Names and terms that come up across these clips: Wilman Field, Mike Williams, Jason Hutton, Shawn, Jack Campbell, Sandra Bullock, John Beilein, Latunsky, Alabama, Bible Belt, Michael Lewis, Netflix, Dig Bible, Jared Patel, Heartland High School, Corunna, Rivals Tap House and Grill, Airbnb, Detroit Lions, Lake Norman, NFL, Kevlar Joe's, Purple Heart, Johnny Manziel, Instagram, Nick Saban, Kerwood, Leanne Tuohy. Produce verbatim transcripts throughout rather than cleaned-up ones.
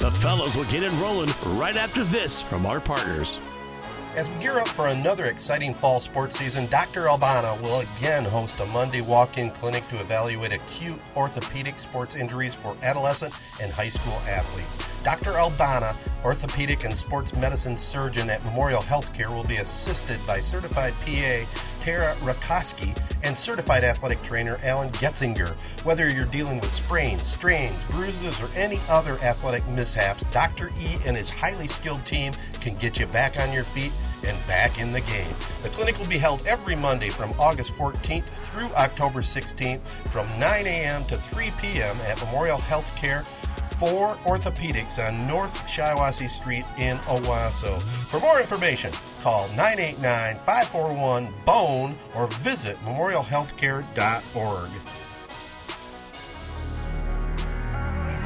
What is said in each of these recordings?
The fellows will get it rolling right after this from our partners. As we gear up for another exciting fall sports season, Doctor Albana will again host a Monday walk-in clinic to evaluate acute orthopedic sports injuries for adolescent and high school athletes. Doctor Albana, orthopedic and sports medicine surgeon at Memorial Healthcare, will be assisted by certified P A Tara Rakoski and certified athletic trainer Alan Getzinger. Whether you're dealing with sprains, strains, bruises, or any other athletic mishaps, Doctor E and his highly skilled team can get you back on your feet and back in the game. The clinic will be held every Monday from August fourteenth through October sixteenth from nine a.m. to three p.m. at Memorial Healthcare for Orthopedics on North Shiawassee Street in Owasso. For more information, call nine eight nine, five four one, B O N E or visit memorial healthcare dot org.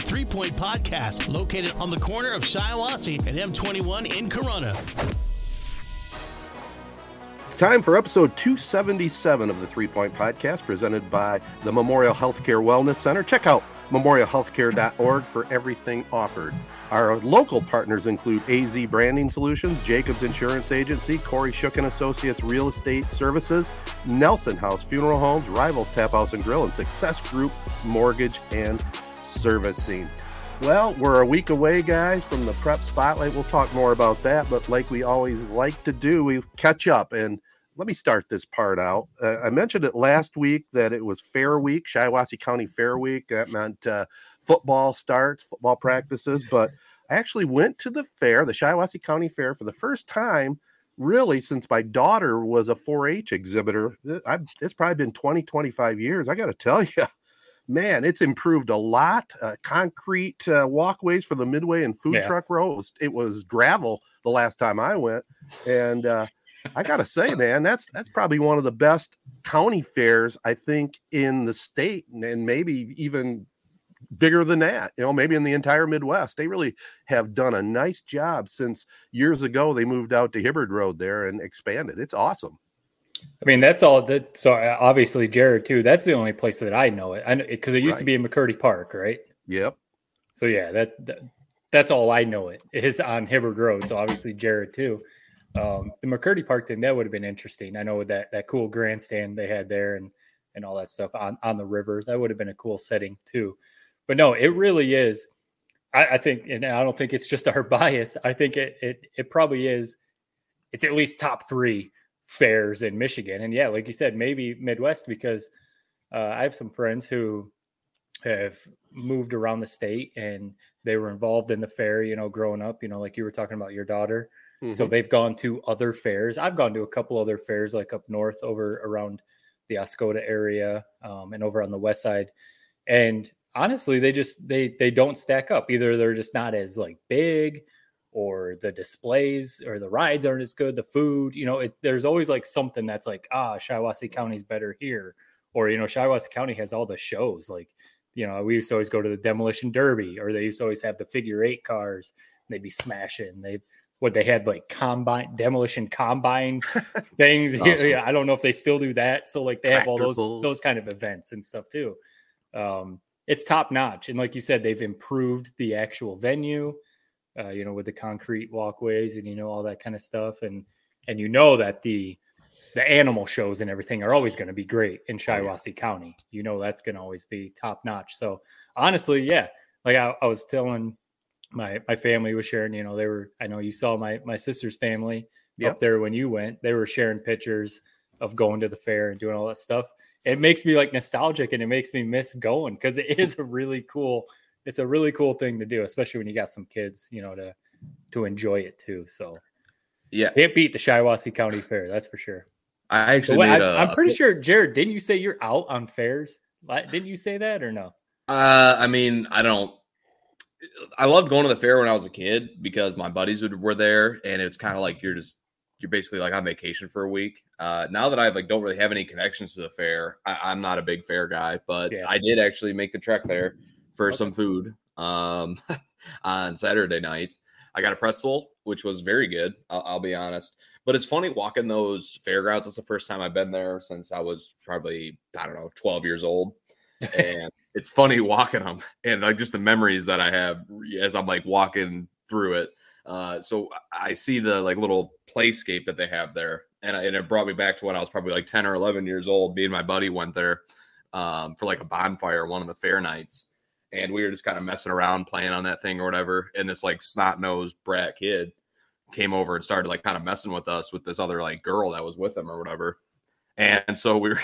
Three Point Podcast, located on the corner of Shiawassee and M twenty-one in Corunna. It's time for episode two seventy-seven of the Three Point Podcast, presented by the Memorial Healthcare Wellness Center. Check out memorial healthcare dot org for everything offered. Our local partners include A Z Branding Solutions, Jacobs Insurance Agency, Corey Shook and Associates Real Estate Services, Nelson House Funeral Homes, Rivals Tap House and Grill, and Success Group Mortgage and Servicing. Well, we're a week away, guys, from the Prep Spotlight. We'll talk more about that, but like we always like to do, we catch up. And let me start this part out. Uh, I mentioned it last week that it was Fair Week, Shiawassee County Fair Week. That meant uh, football starts, football practices. But I actually went to the fair, the Shiawassee County Fair, for the first time, really, since my daughter was a four H exhibitor. I've, it's probably been twenty, twenty-five years. I got to tell you. Man, it's improved a lot. Uh, concrete uh, walkways for the midway and food yeah. truck row. It was, it was gravel the last time I went. And uh, I got to say, man, that's that's probably one of the best county fairs, I think, in the state, and maybe even bigger than that, you know, maybe in the entire Midwest. They really have done a nice job since years ago they moved out to Hibbard Road there and expanded. It's awesome. I mean, that's all that. So obviously, Jared, too, that's the only place that I know it. I know because it, it used right. to be in McCurdy Park, right? Yep. So, yeah, that, that that's all I know. It is on Hibbard Road. So obviously, Jared, too. Um, the McCurdy Park thing, that would have been interesting. I know that that cool grandstand they had there and, and all that stuff on, on the river. That would have been a cool setting, too. But no, it really is. I, I think, and I don't think it's just our bias. I think it it it probably is. It's at least top three fairs in Michigan. And yeah, like you said, maybe Midwest, because uh, I have some friends who have moved around the state and they were involved in the fair, you know, growing up, you know, like you were talking about your daughter. Mm-hmm. So they've gone to other fairs. I've gone to a couple other fairs, like up north over around the Oscoda area um, and over on the west side. And honestly, they just, they, they don't stack up. Either they're just not as like big, or the displays or the rides aren't as good, the food, you know, it, there's always like something that's like, ah, Shiawassee County's better here. Or, you know, Shiawassee County has all the shows. Like, you know, we used to always go to the demolition derby, or they used to always have the figure eight cars. They'd be smashing. They, what they had like combine demolition combine things. Awesome. Yeah, I don't know if they still do that. So like they Tractor have all those, bulls. those kind of events and stuff too. Um, it's top notch. And like you said, they've improved the actual venue. Uh, you know, with the concrete walkways and, you know, all that kind of stuff. And, and you know that the the animal shows and everything are always going to be great in Shiawassee yeah. County. You know, that's going to always be top notch. So honestly, yeah, like I, I was telling my my family was sharing, you know, they were, I know you saw my my sister's family yep. up there when you went. They were sharing pictures of going to the fair and doing all that stuff. It makes me like nostalgic, and it makes me miss going, because it is a really cool, it's a really cool thing to do, especially when you got some kids, you know, to to enjoy it too. So yeah, can't beat the Shiawassee County Fair, that's for sure. I actually, wait, made a, I'm pretty a, sure, Jared, didn't you say you're out on fairs? Didn't you say that or no? Uh, I mean, I don't. I loved going to the fair when I was a kid because my buddies would, were there, and it's kind of like you're just you're basically like on vacation for a week. Uh, now that I like don't really have any connections to the fair, I, I'm not a big fair guy, but yeah. I did actually make the trek there for okay. some food um, on Saturday night. I got a pretzel, which was very good. I'll, I'll be honest. But it's funny walking those fairgrounds. It's the first time I've been there since I was probably, I don't know, twelve years old. And it's funny walking them and like just the memories that I have as I'm like walking through it. Uh, so I see the like little playscape that they have there. And, I, and it brought me back to when I was probably like ten or eleven years old. Me and my buddy went there um, for like a bonfire one of the fair nights. And we were just kind of messing around, playing on that thing or whatever. And this like snot-nosed brat kid came over and started like kind of messing with us with this other like girl that was with them or whatever. And so we were,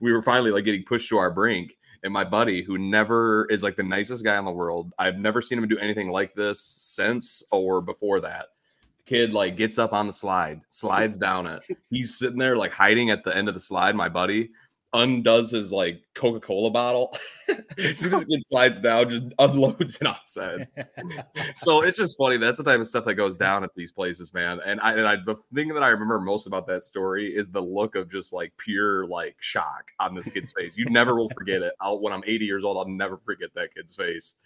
we were finally like getting pushed to our brink, and my buddy, who never is like the nicest guy in the world, I've never seen him do anything like this since or before that. The kid like gets up on the slide, slides down it. He's sitting there like hiding at the end of the slide. My buddy undoes his like Coca-Cola bottle. As soon as it slides down, just unloads it outside. So it's just funny. That's the type of stuff that goes down at these places, man. And I, and I, the thing that I remember most about that story is the look of just like pure like shock on this kid's face. You never will forget it. I'll, when I'm eighty years old, I'll never forget that kid's face.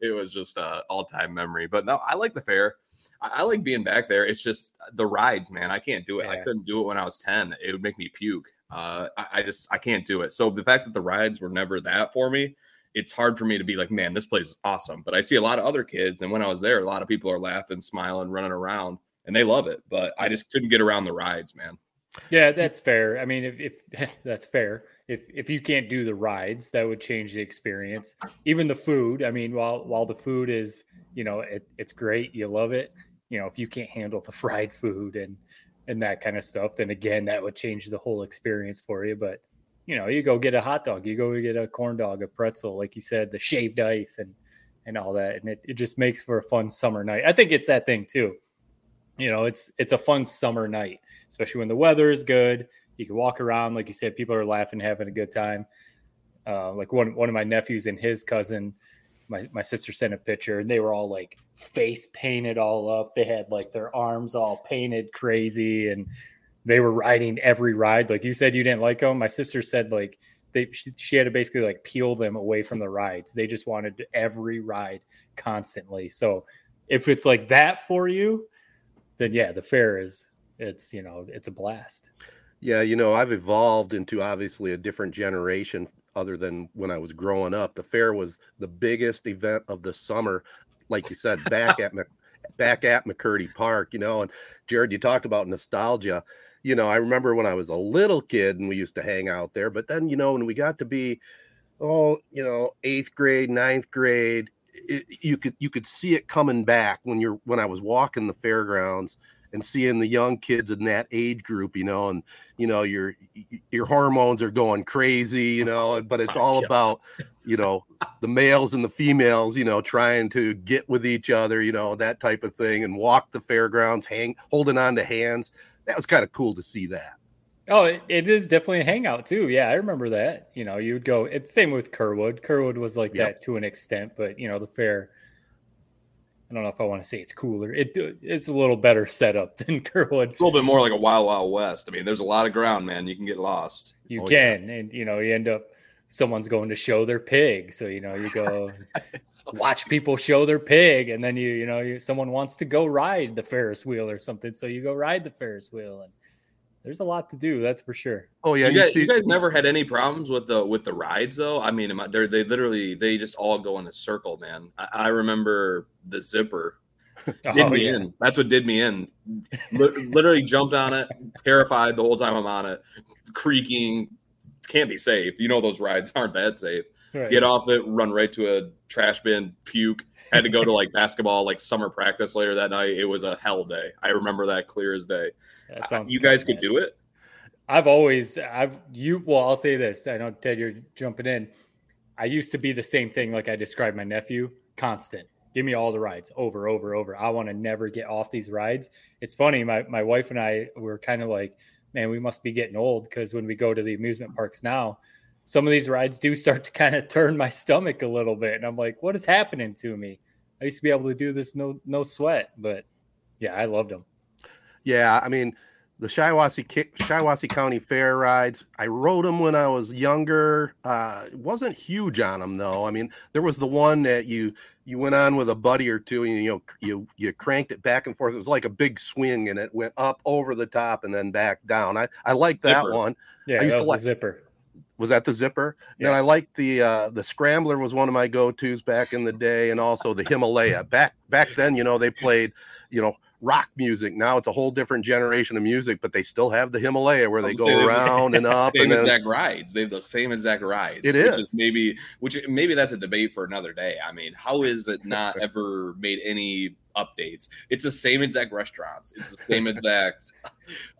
It was just a all-time memory. But no, I like the fair. I, I like being back there. It's just the rides, man. I can't do it. Yeah. I couldn't do it when I was ten. It would make me puke. Uh, I, I just, I can't do it. So the fact that the rides were never that for me, it's hard for me to be like, man, this place is awesome. But I see a lot of other kids. And when I was there, a lot of people are laughing, smiling, running around, and they love it. But I just couldn't get around the rides, man. Yeah, that's fair. I mean, if, if that's fair, if, if you can't do the rides, that would change the experience, even the food. I mean, while, while the food is, you know, it, it's great. You love it. You know, if you can't handle the fried food and, and that kind of stuff, then again, that would change the whole experience for you. But, you know, you go get a hot dog, you go get a corn dog, a pretzel, like you said, the shaved ice and, and all that. And it, it just makes for a fun summer night. I think it's that thing too. You know, it's, it's a fun summer night, especially when the weather is good. You can walk around. Like you said, people are laughing, having a good time. Uh, like one, one of my nephews and his cousin, my, my sister sent a picture, and they were all like face painted all up. They had like their arms all painted crazy, and they were riding every ride. Like you said, you didn't like them. My sister said like they, she, she had to basically like peel them away from the rides. They just wanted every ride constantly. So if it's like that for you, then yeah, the fair is, it's, you know, it's a blast. Yeah. You know, I've evolved into obviously a different generation other than when I was growing up. The fair was the biggest event of the summer, like you said, back at back at McCurdy Park, you know. And Jared, you talked about nostalgia. You know, I remember when I was a little kid and we used to hang out there, but then, you know, when we got to be, oh, you know, eighth grade, ninth grade, it, you could you could see it coming back when you're when I was walking the fairgrounds and seeing the young kids in that age group, you know, and, you know, your, your hormones are going crazy, you know, but it's all about, you know, the males and the females, you know, trying to get with each other, you know, that type of thing, and walk the fairgrounds, hang, holding on to hands. That was kind of cool to see that. Oh, it, it is definitely a hangout too. Yeah. I remember that, you know, you would go, it's same with Kerwood. Kerwood was like yep. that to an extent, but you know, the fair, I don't know if I want to say it's cooler. It It's a little better setup than Kerwood. It's a little bit more like a Wild Wild West. I mean, there's a lot of ground, man. You can get lost. You oh, can. Yeah. And, you know, you end up, someone's going to show their pig. So, you know, you go so watch stupid. people show their pig. And then, you you know, you, someone wants to go ride the Ferris wheel or something. So you go ride the Ferris wheel. And there's a lot to do. That's for sure. Oh, yeah. You, you, guys, see- you guys never had any problems with the with the rides, though? I mean, they they literally, they just all go in a circle, man. I, I remember... the zipper did oh, me yeah. in. That's what did me in. Literally jumped on it, terrified the whole time I'm on it, creaking. Can't be safe. You know those rides aren't that safe. right. Get off it, run right to a trash bin, puke. Had to go to like basketball, like summer practice later that night. It was a hell day. I remember that clear as day. That sounds uh, you guys could do it. I've always, I've, you, well, I'll say this. I know, Ted, you're jumping in. I used to be the same thing. Like I described my nephew, constant. Give me all the rides over, over, over. I want to never get off these rides. It's funny. My, my wife and I were kind of like, man, we must be getting old. Cause when we go to the amusement parks now, some of these rides do start to kind of turn my stomach a little bit. And I'm like, what is happening to me? I used to be able to do this. No, no sweat, but yeah, I loved them. Yeah. I mean, the Shiawassee, Shiawassee County Fair rides, I rode them when I was younger. Uh, wasn't huge on them though. I mean, there was the one that you, you went on with a buddy or two, and you know, you, you cranked it back and forth. It was like a big swing, and it went up over the top and then back down. I, I liked that zipper. one. Yeah. I used that was to like the zipper. Was that the zipper? Yeah. Then I liked the, uh, the scrambler was one of my go-tos back in the day. And also the Himalaya back, back then, you know, they played, you know, rock music. Now it's a whole different generation of music, but they still have the Himalaya where they go around and up. Same and then, exact rides. They have the same exact rides. It is. is maybe which maybe that's a debate for another day. I mean, how is it not ever made any updates? It's the same exact restaurants. It's the same exact.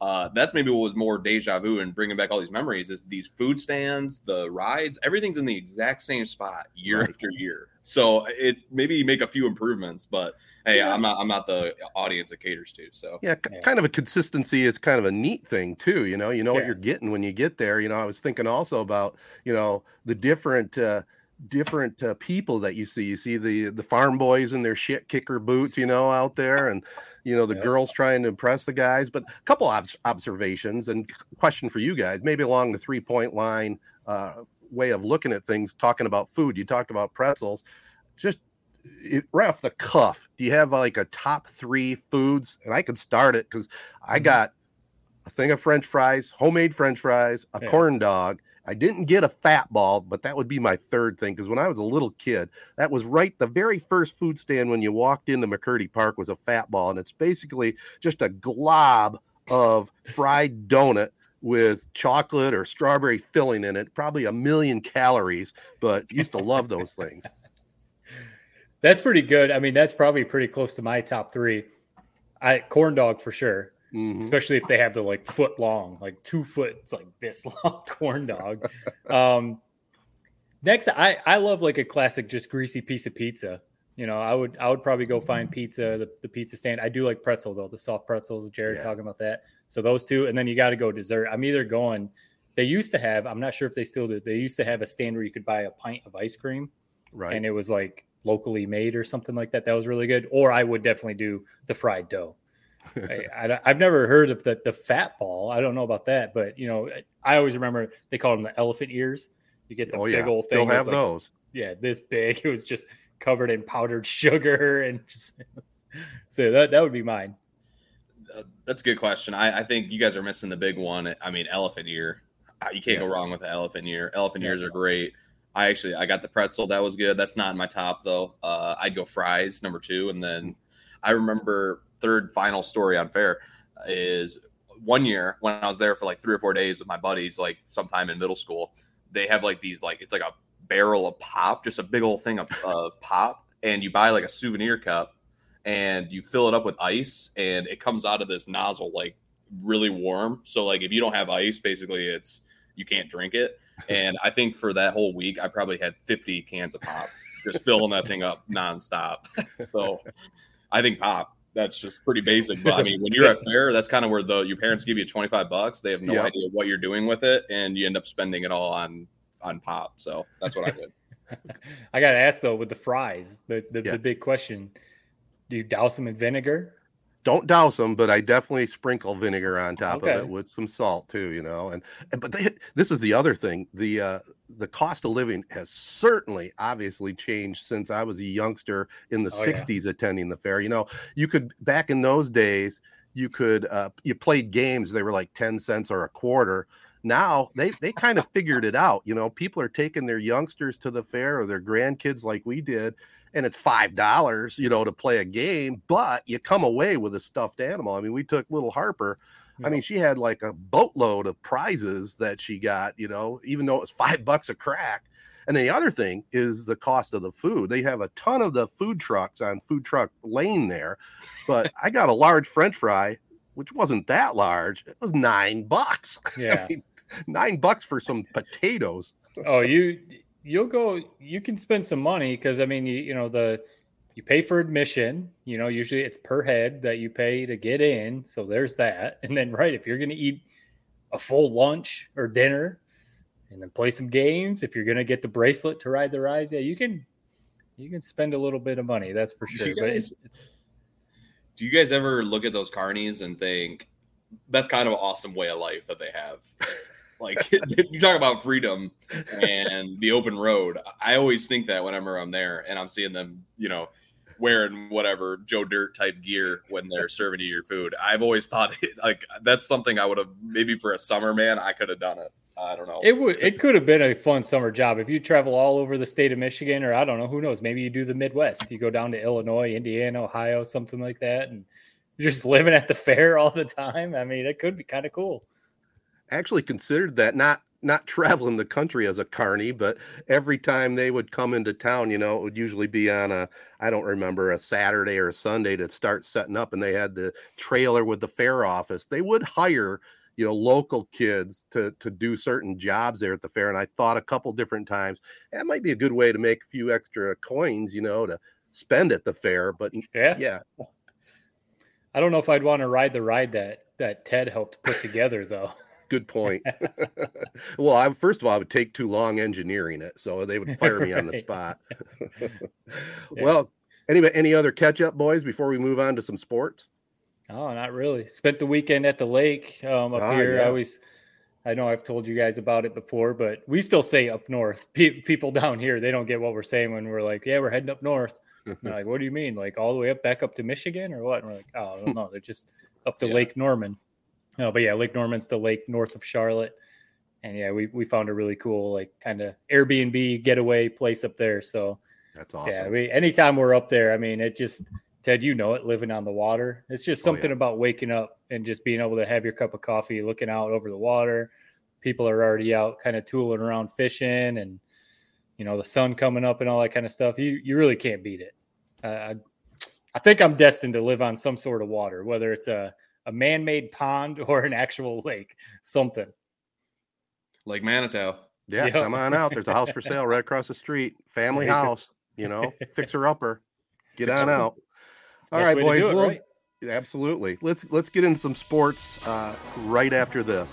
Uh, that's maybe what was more deja vu and bringing back all these memories is these food stands, the rides, everything's in the exact same spot year right. after year. So it maybe make a few improvements, but hey, yeah. I'm not I'm not the audience it caters to. So yeah, c- yeah, kind of a consistency is kind of a neat thing too. You know, you know yeah. what you're getting when you get there. You know, I was thinking also about you know the different. Uh, different uh, people that you see you see the the farm boys in their shit kicker boots you know out there, and you know the yep. girls trying to impress the guys. But a couple of observations and question for you guys, maybe along the three-point line uh way of looking at things, talking about food. You talked about pretzels. Just it, right off the cuff, do you have like a top three foods? And I could start it because I got a thing of french fries, homemade french fries, a yeah. corn dog. I didn't get a fat ball, but that would be my third thing, because when I was a little kid, that was right. The very first food stand when you walked into McCurdy Park was a fat ball, and it's basically just a glob of fried donut with chocolate or strawberry filling in it, probably a million calories, but used to love those things. That's pretty good. I mean, that's probably pretty close to my top three. I corn dog for sure. Mm-hmm. Especially if they have the like foot long, like two foot, it's like this long corn dog. Um, next, I, I love like a classic, just greasy piece of pizza. You know, I would, I would probably go find pizza, the, the pizza stand. I do like pretzel though. The soft pretzels, Jared yeah. talking about that. So those two, and then you got to go dessert. I'm either going, they used to have, I'm not sure if they still do. They used to have a stand where you could buy a pint of ice cream. Right. And it was like locally made or something like that. That was really good. Or I would definitely do the fried dough. I, I, I've never heard of the, the fat ball. I don't know about that, but you know, I always remember they called them the elephant ears. You get the oh, big yeah. old thing. Still have like, those. Yeah, this big. It was just covered in powdered sugar, and just, so that that would be mine. Uh, that's a good question. I, I think you guys are missing the big one. I mean, elephant ear. You can't yeah. go wrong with the elephant ear. Elephant yeah. ears are great. I actually I got the pretzel. That was good. That's not in my top though. Uh, I'd go fries number two, and then I remember. Third final story on fair is one year when I was there for like three or four days with my buddies, like sometime in middle school, they have like these, like, it's like a barrel of pop, just a big old thing of, of pop. And you buy like a souvenir cup and you fill it up with ice, and it comes out of this nozzle, like really warm. So like, if you don't have ice, basically it's, you can't drink it. And I think for that whole week, I probably had fifty cans of pop, just filling that thing up nonstop. So I think pop, that's just pretty basic. But I mean, when you're at fair, that's kind of where the your parents give you twenty-five bucks. They have no yep. idea what you're doing with it, and you end up spending it all on on pop. So that's what I did. I got to ask though, with the fries, the the, yeah. the big question: do you douse them in vinegar? Don't douse them, but I definitely sprinkle vinegar on top okay. of it with some salt too, you know. And, and but they, this is the other thing. The uh, the cost of living has certainly obviously changed since I was a youngster in the oh, sixties yeah. attending the fair. You know, you could back in those days, you could uh, you played games. They were like ten cents or a quarter. Now they, they kind of figured it out. You know, people are taking their youngsters to the fair or their grandkids like we did. And it's five dollars, you know, to play a game, but you come away with a stuffed animal. I mean, we took little Harper Yeah. I mean, she had like a boatload of prizes that she got, you know, even though it was five bucks a crack. And the other thing is the cost of the food. They have a ton of the food trucks on Food Truck Lane there, but I got a large French fry, which wasn't that large. It was nine bucks. Yeah, I mean, nine bucks for some potatoes. Oh, you you'll go. You can spend some money because I mean, you you know the you pay for admission. You know, usually it's per head that you pay to get in. So there's that. And then right, if you're going to eat a full lunch or dinner. And then play some games. If you're going to get the bracelet to ride the rides, yeah, you can you can spend a little bit of money. That's for sure. Do you guys, but it's, it's... do you guys ever look at those carnies and think, that's kind of an awesome way of life that they have? Like, you talk about freedom and the open road. I always think that whenever I'm there and I'm seeing them, you know, wearing whatever Joe Dirt type gear when they're serving you your food. I've always thought, it, like, that's something I would have, maybe for a summer, man, I could have done it. I don't know. It would. It could have been a fun summer job if you travel all over the state of Michigan, or I don't know, who knows? Maybe you do the Midwest. You go down to Illinois, Indiana, Ohio, something like that, and you're just living at the fair all the time. I mean, it could be kind of cool. I actually considered that, not not traveling the country as a carny, but every time they would come into town, you know, it would usually be on a, I don't remember, a Saturday or a Sunday to start setting up, and they had the trailer with the fair office. They would hire, you know, local kids to to do certain jobs there at the fair. And I thought a couple different times, that might be a good way to make a few extra coins, you know, to spend at the fair. But yeah, yeah. I don't know if I'd want to ride the ride that, that Ted helped put together, though. Good point. Well, I, first of all, I would take too long engineering it. So they would fire me on the spot. Yeah. Well, anyway, any other catch up, boys, before we move on to some sports? Oh, not really. Spent the weekend at the lake um, up ah, here. Yeah. I always, I know I've told you guys about it before, but we still say up north. Pe- people down here, they don't get what we're saying when we're like, yeah, we're heading up north. And they're like, what do you mean? Like all the way up, back up to Michigan or what? And we're like, oh, I don't know. They're just up to yeah. Lake Norman. No, but yeah, Lake Norman's the lake north of Charlotte. And yeah, we, we found a really cool, like kind of Airbnb getaway place up there. So that's awesome. Yeah, we, anytime we're up there, I mean, it just, Ted, you know it, living on the water. It's just something oh, yeah. about waking up and just being able to have your cup of coffee, looking out over the water. People are already out kind of tooling around fishing and, you know, the sun coming up and all that kind of stuff. You you really can't beat it. Uh, I, I think I'm destined to live on some sort of water, whether it's a, a man-made pond or an actual lake, something. Lake Manti Te'o. Yeah, yep. Come on out. There's a house for sale right across the street. Family house, you know, fixer-upper. Get on out. All right, boys. It, right? Absolutely. Let's let's get into some sports uh, right after this.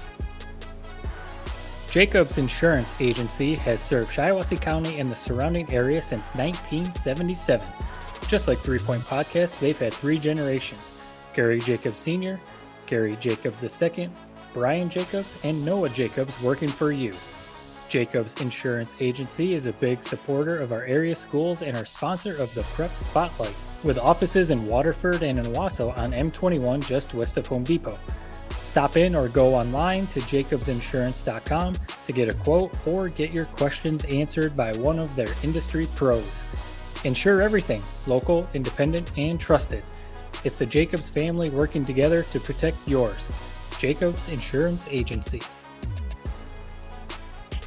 Jacobs Insurance Agency has served Shiawassee County and the surrounding area since nineteen seventy-seven. Just like Three Point Podcast, they've had three generations. Gary Jacobs Senior, Gary Jacobs the second, Brian Jacobs, and Noah Jacobs working for you. Jacobs Insurance Agency is a big supporter of our area schools and our sponsor of the Prep Spotlight, with offices in Waterford and in Owasso on M twenty-one just west of Home Depot. Stop in or go online to jacobs insurance dot com to get a quote or get your questions answered by one of their industry pros. Insure everything, local, independent, and trusted. It's the Jacobs family working together to protect yours. Jacobs Insurance Agency.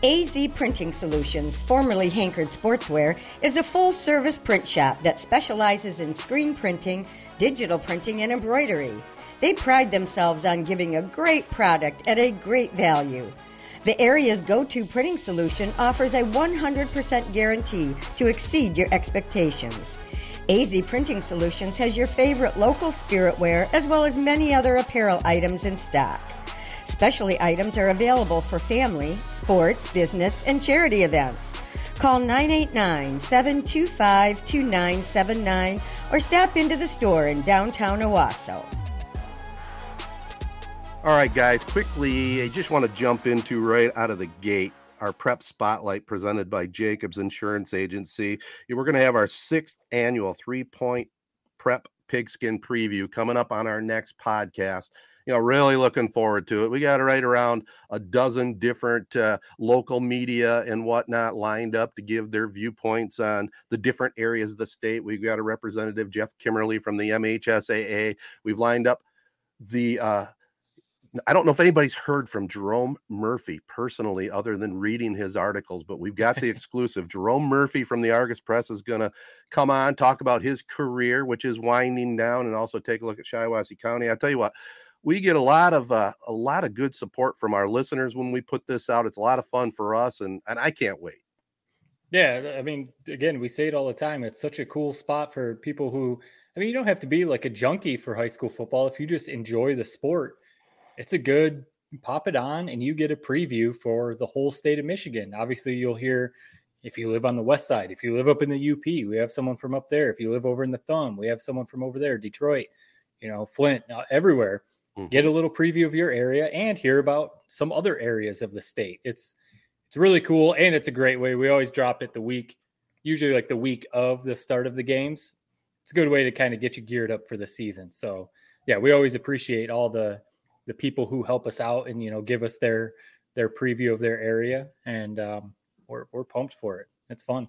A Z Printing Solutions, formerly Hankered Sportswear, is a full-service print shop that specializes in screen printing, digital printing, and embroidery. They pride themselves on giving a great product at a great value. The area's go-to printing solution offers a one hundred percent guarantee to exceed your expectations. A Z Printing Solutions has your favorite local spirit wear as well as many other apparel items in stock. Specialty items are available for family, sports, business, and charity events. Call nine eight nine, seven two five, two nine seven nine or stop into the store in downtown Owasso. All right, guys, quickly, I just want to jump into right out of the gate our prep spotlight presented by Jacobs Insurance Agency. We're going to have our sixth annual three-point prep pigskin preview coming up on our next podcast. You know, really looking forward to it. We got right around a dozen different uh, local media and whatnot lined up to give their viewpoints on the different areas of the state. We've got a representative, Jeff Kimmerly from the M H S A A. We've lined up the uh, I don't know if anybody's heard from Jerome Murphy personally, other than reading his articles, but we've got the exclusive. Jerome Murphy from the Argus Press is going to come on, talk about his career, which is winding down, and also take a look at Shiawassee County. I tell you what, we get a lot of uh, a lot of good support from our listeners when we put this out. It's a lot of fun for us, and and I can't wait. Yeah, I mean, again, we say it all the time. It's such a cool spot for people who, I mean, you don't have to be like a junkie for high school football if you just enjoy the sport. It's a good pop it on and you get a preview for the whole state of Michigan. Obviously, you'll hear if you live on the west side, if you live up in the U P, we have someone from up there. If you live over in the Thumb, we have someone from over there, Detroit, you know, Flint, everywhere. Mm-hmm. Get a little preview of your area and hear about some other areas of the state. It's it's really cool, and it's a great way. We always drop it the week, usually like the week of the start of the games. It's a good way to kind of get you geared up for the season. So, yeah, we always appreciate all the – the people who help us out and, you know, give us their, their preview of their area. And um, we're, we're pumped for it. It's fun.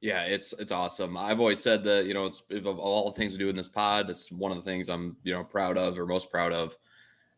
Yeah, it's, it's awesome. I've always said that, you know, it's of all the things we do in this pod, it's one of the things I'm, you know, proud of or most proud of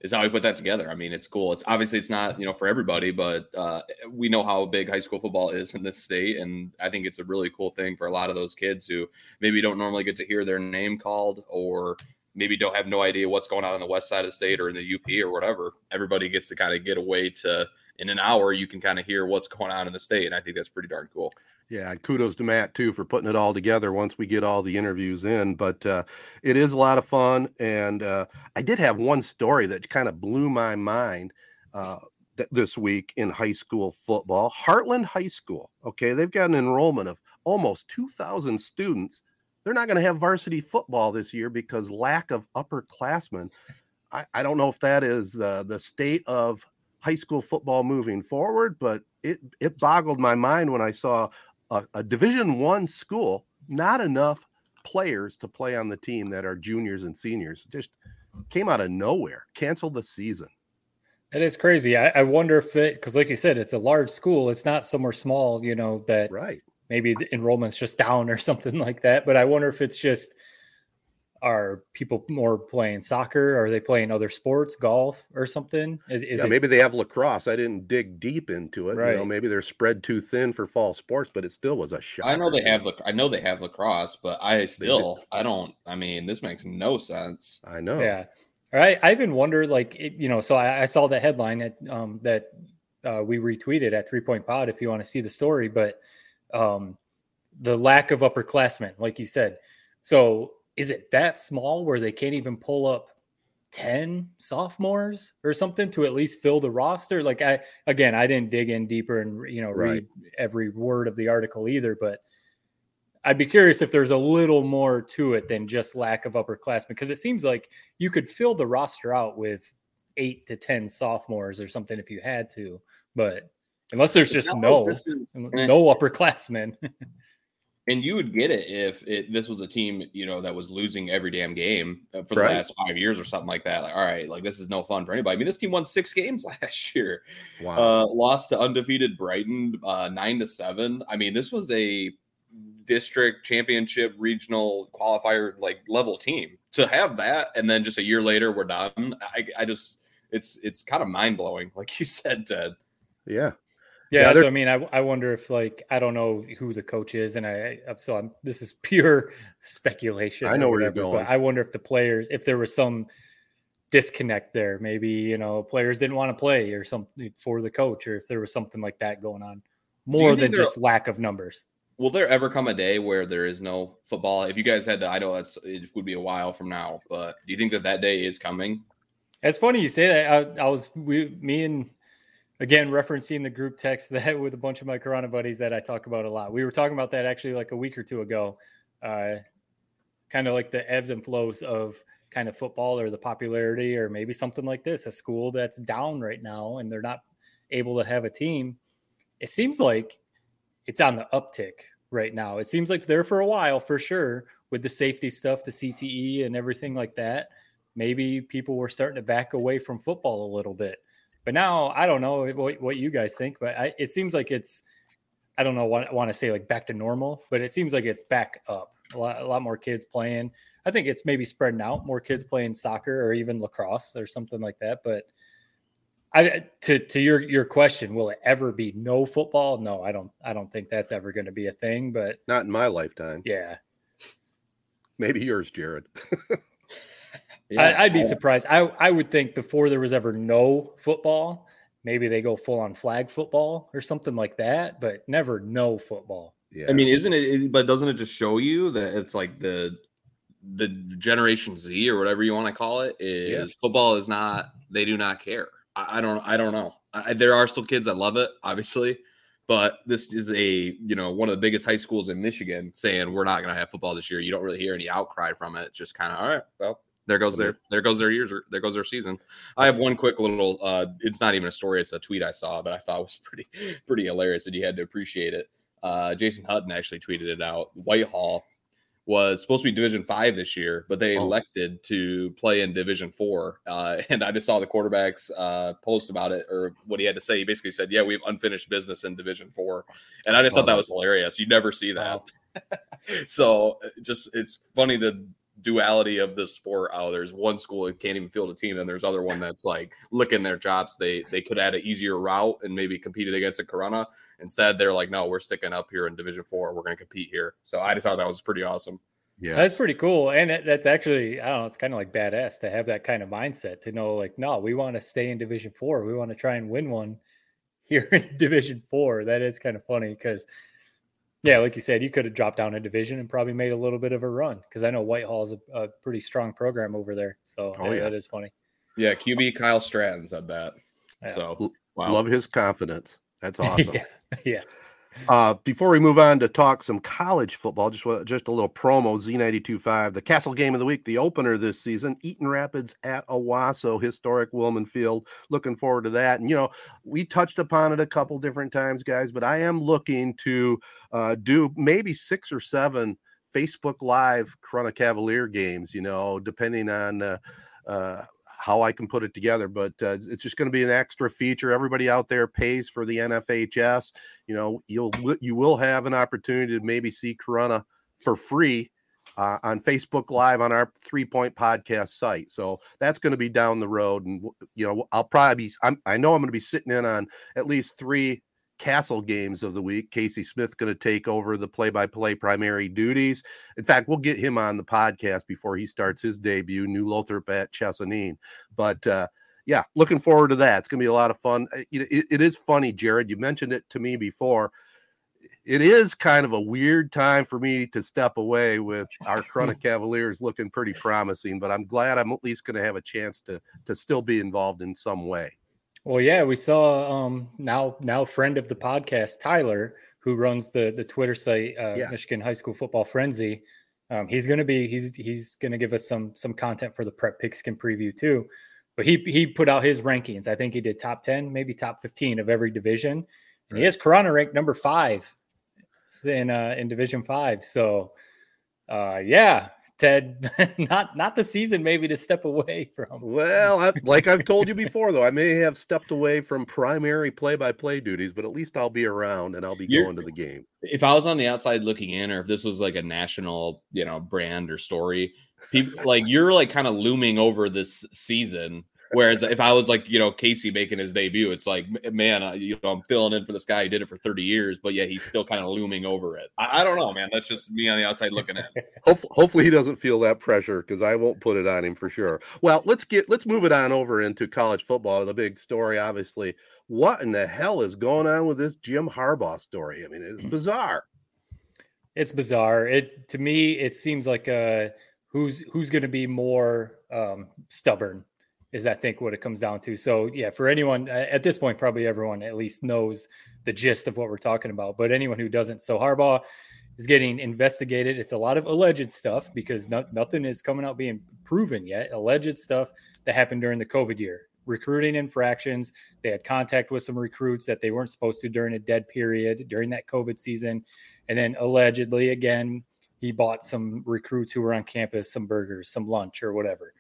is how we put that together. I mean, it's cool. It's obviously it's not, you know, for everybody, but uh, we know how big high school football is in this state. And I think it's a really cool thing for a lot of those kids who maybe don't normally get to hear their name called, or maybe don't have no idea what's going on on the west side of the state or in the U P or whatever. Everybody gets to kind of get away to, in an hour, you can kind of hear what's going on in the state. And I think that's pretty darn cool. Yeah. And kudos to Matt too, for putting it all together once we get all the interviews in, but uh, it is a lot of fun. And uh, I did have one story that kind of blew my mind uh, th- this week in high school football. Heartland High School. Okay. They've got an enrollment of almost two thousand students. They're not going to have varsity football this year because lack of upperclassmen. I, I don't know if that is uh, the state of high school football moving forward, but it, it boggled my mind when I saw a, a Division One school, not enough players to play on the team that are juniors and seniors. Just came out of nowhere, canceled the season. That is crazy. I, I wonder if it, because like you said, it's a large school. It's not somewhere small, you know, that right. Maybe the enrollment's just down or something like that. But I wonder if it's just, are people more playing soccer? Are they playing other sports, golf or something? Is, is yeah, it... Maybe they have lacrosse. I didn't dig deep into it. Right. You know, maybe they're spread too thin for fall sports, but it still was a shock. I know they have I know they have lacrosse, but I still, I don't, I mean, this makes no sense. I know. Yeah. All right. I even wonder, like, it, you know, so I, I saw the headline at, um, that uh, we retweeted at Three Point Pod if you want to see the story, but Um, the lack of upperclassmen, like you said. So is it that small where they can't even pull up ten sophomores or something to at least fill the roster? Like I, again, I didn't dig in deeper and, you know, read right. every word of the article either, but I'd be curious if there's a little more to it than just lack of upperclassmen, because it seems like you could fill the roster out with eight to ten sophomores or something if you had to, but unless there's just no, no, is, no upperclassmen. And you would get it if it, this was a team, you know, that was losing every damn game for the right. last five years or something like that. Like, all right, like this is no fun for anybody. I mean, this team won six games last year. Wow. Uh, lost to undefeated Brighton, uh, nine to seven. I mean, this was a district championship regional qualifier like level team. To have that and then just a year later we're done. I, I just it's it's kind of mind blowing, like you said, Ted. Yeah. Yeah, so I mean, I I wonder if, like, I don't know who the coach is, and I so I'm, this is pure speculation. I know where you're going. But I wonder if the players, if there was some disconnect there, maybe, you know, players didn't want to play or something for the coach, or if there was something like that going on, more than just lack of numbers. Will there ever come a day where there is no football? If you guys had to, I know that's it would be a while from now, but do you think that that day is coming? It's funny you say that. I, I was we me and. Again, referencing the group text that with a bunch of my Corunna buddies that I talk about a lot. We were talking about that actually like a week or two ago, uh, kind of like the ebbs and flows of kind of football or the popularity, or maybe something like this, a school that's down right now and they're not able to have a team. It seems like it's on the uptick right now. It seems like there for a while, for sure, with the safety stuff, the C T E and everything like that, maybe people were starting to back away from football a little bit. But now, I don't know what, what you guys think, but I, it seems like it's, I don't know what I want to say, like back to normal, but it seems like it's back up. A lot, a lot more kids playing. I think it's maybe spreading out, more kids playing soccer or even lacrosse or something like that. But I, to to your your question, will it ever be no football? No, I don't. I don't think that's ever going to be a thing. But not in my lifetime. Yeah, maybe yours, Jared. Yeah. I, I'd be surprised. I I would think before there was ever no football, maybe they go full on flag football or something like that. But never no football. Yeah. I mean, isn't it? But doesn't it just show you that it's like the the Generation Z or whatever you want to call it is yeah. football is not. They do not care. I don't. I don't know. I, there are still kids that love it, obviously, but this is a you know one of the biggest high schools in Michigan saying we're not going to have football this year. You don't really hear any outcry from it. It's just kind of all right. Well, there goes their there goes their years. There goes their season. I have one quick little. Uh, it's not even a story. It's a tweet I saw that I thought was pretty pretty hilarious, and you had to appreciate it. Uh, Jason Hutton actually tweeted it out. Whitehall was supposed to be Division Five this year, but they oh. elected to play in Division Four. Uh, and I just saw the quarterback's uh, post about it, or what he had to say. He basically said, "Yeah, we have unfinished business in Division Four," and I just oh, thought that was hilarious. You never see that. Wow. So just it's funny the duality of the sport. Oh, there's one school that can't even field a team, and there's other one that's like licking their chops. They they could add an easier route and maybe competed against a Corunna. Instead, they're like, no, we're sticking up here in Division Four. We're going to compete here. So I just thought that was pretty awesome. Yeah, that's pretty cool. And it, that's actually, I don't know, it's kind of like badass to have that kind of mindset to know, like, no, we want to stay in Division Four. We want to try and win one here in Division Four. That is kind of funny because, yeah, like you said, you could have dropped down a division and probably made a little bit of a run because I know Whitehall is a, a pretty strong program over there. So oh, yeah, yeah. that is funny. Yeah, Q B Kyle Stratton said that. Yeah. So wow. Love his confidence. That's awesome. yeah. yeah. Uh, before we move on to talk some college football, just just a little promo, Z ninety-two point five, the Castle Game of the Week, the opener this season, Eaton Rapids at Owasso, historic Wilman Field. Looking forward to that. And, you know, we touched upon it a couple different times, guys, but I am looking to uh, do maybe six or seven Facebook Live Corunna Cavalier games, you know, depending on uh, uh how I can put it together, but uh, it's just going to be an extra feature. Everybody out there pays for the N F H S. You know, you'll, you will have an opportunity to maybe see Corunna for free uh, on Facebook Live on our Three Point Podcast site. So that's going to be down the road. And, you know, I'll probably be, I'm, I know I'm going to be sitting in on at least three Castle Games of the Week. Casey Smith going to take over the play-by-play primary duties. In fact, we'll get him on the podcast before he starts his debut, New Lothrop at Chesaning. But, uh, yeah, looking forward to that. It's going to be a lot of fun. It, it, it is funny, Jared. You mentioned it to me before. It is kind of a weird time for me to step away with our Corunna Cavaliers looking pretty promising, but I'm glad I'm at least going to have a chance to to still be involved in some way. Well, yeah, we saw um, now now friend of the podcast, Tyler, who runs the the Twitter site, uh, yes. Michigan High School Football Frenzy. Um, he's going to be he's he's going to give us some some content for the Prep Pigskin preview too. But he he put out his rankings. I think he did top ten, maybe top fifteen of every division, and he has Corunna ranked number five in uh, in Division Five. So, uh, yeah. Ted, not not the season maybe to step away from. Well, I, like I've told you before, though, I may have stepped away from primary play-by-play duties, but at least I'll be around and I'll be You're, going to the game. If I was on the outside looking in, or if this was like a national, you know, brand or story, people like you're like kind of looming over this season. Whereas if I was like, you know, Casey making his debut, it's like, man, I, you know, I'm filling in for this guy who did it for thirty years, but yeah, he's still kind of looming over it. I, I don't know, man. That's just me on the outside looking at it. Hopefully, hopefully he doesn't feel that pressure because I won't put it on him for sure. Well, let's get let's move it on over into college football. The big story, obviously. What in the hell is going on with this Jim Harbaugh story? I mean, it's bizarre. It's bizarre. It to me, it seems like uh, who's who's going to be more um, stubborn. Is I think what it comes down to. So yeah, for anyone at this point, probably everyone at least knows the gist of what we're talking about, but anyone who doesn't. So Harbaugh is getting investigated. It's a lot of alleged stuff because no, nothing is coming out being proven yet. Alleged stuff that happened during the COVID year. Recruiting infractions. They had contact with some recruits that they weren't supposed to during a dead period during that COVID season. And then allegedly, again, he bought some recruits who were on campus some burgers, some lunch or whatever.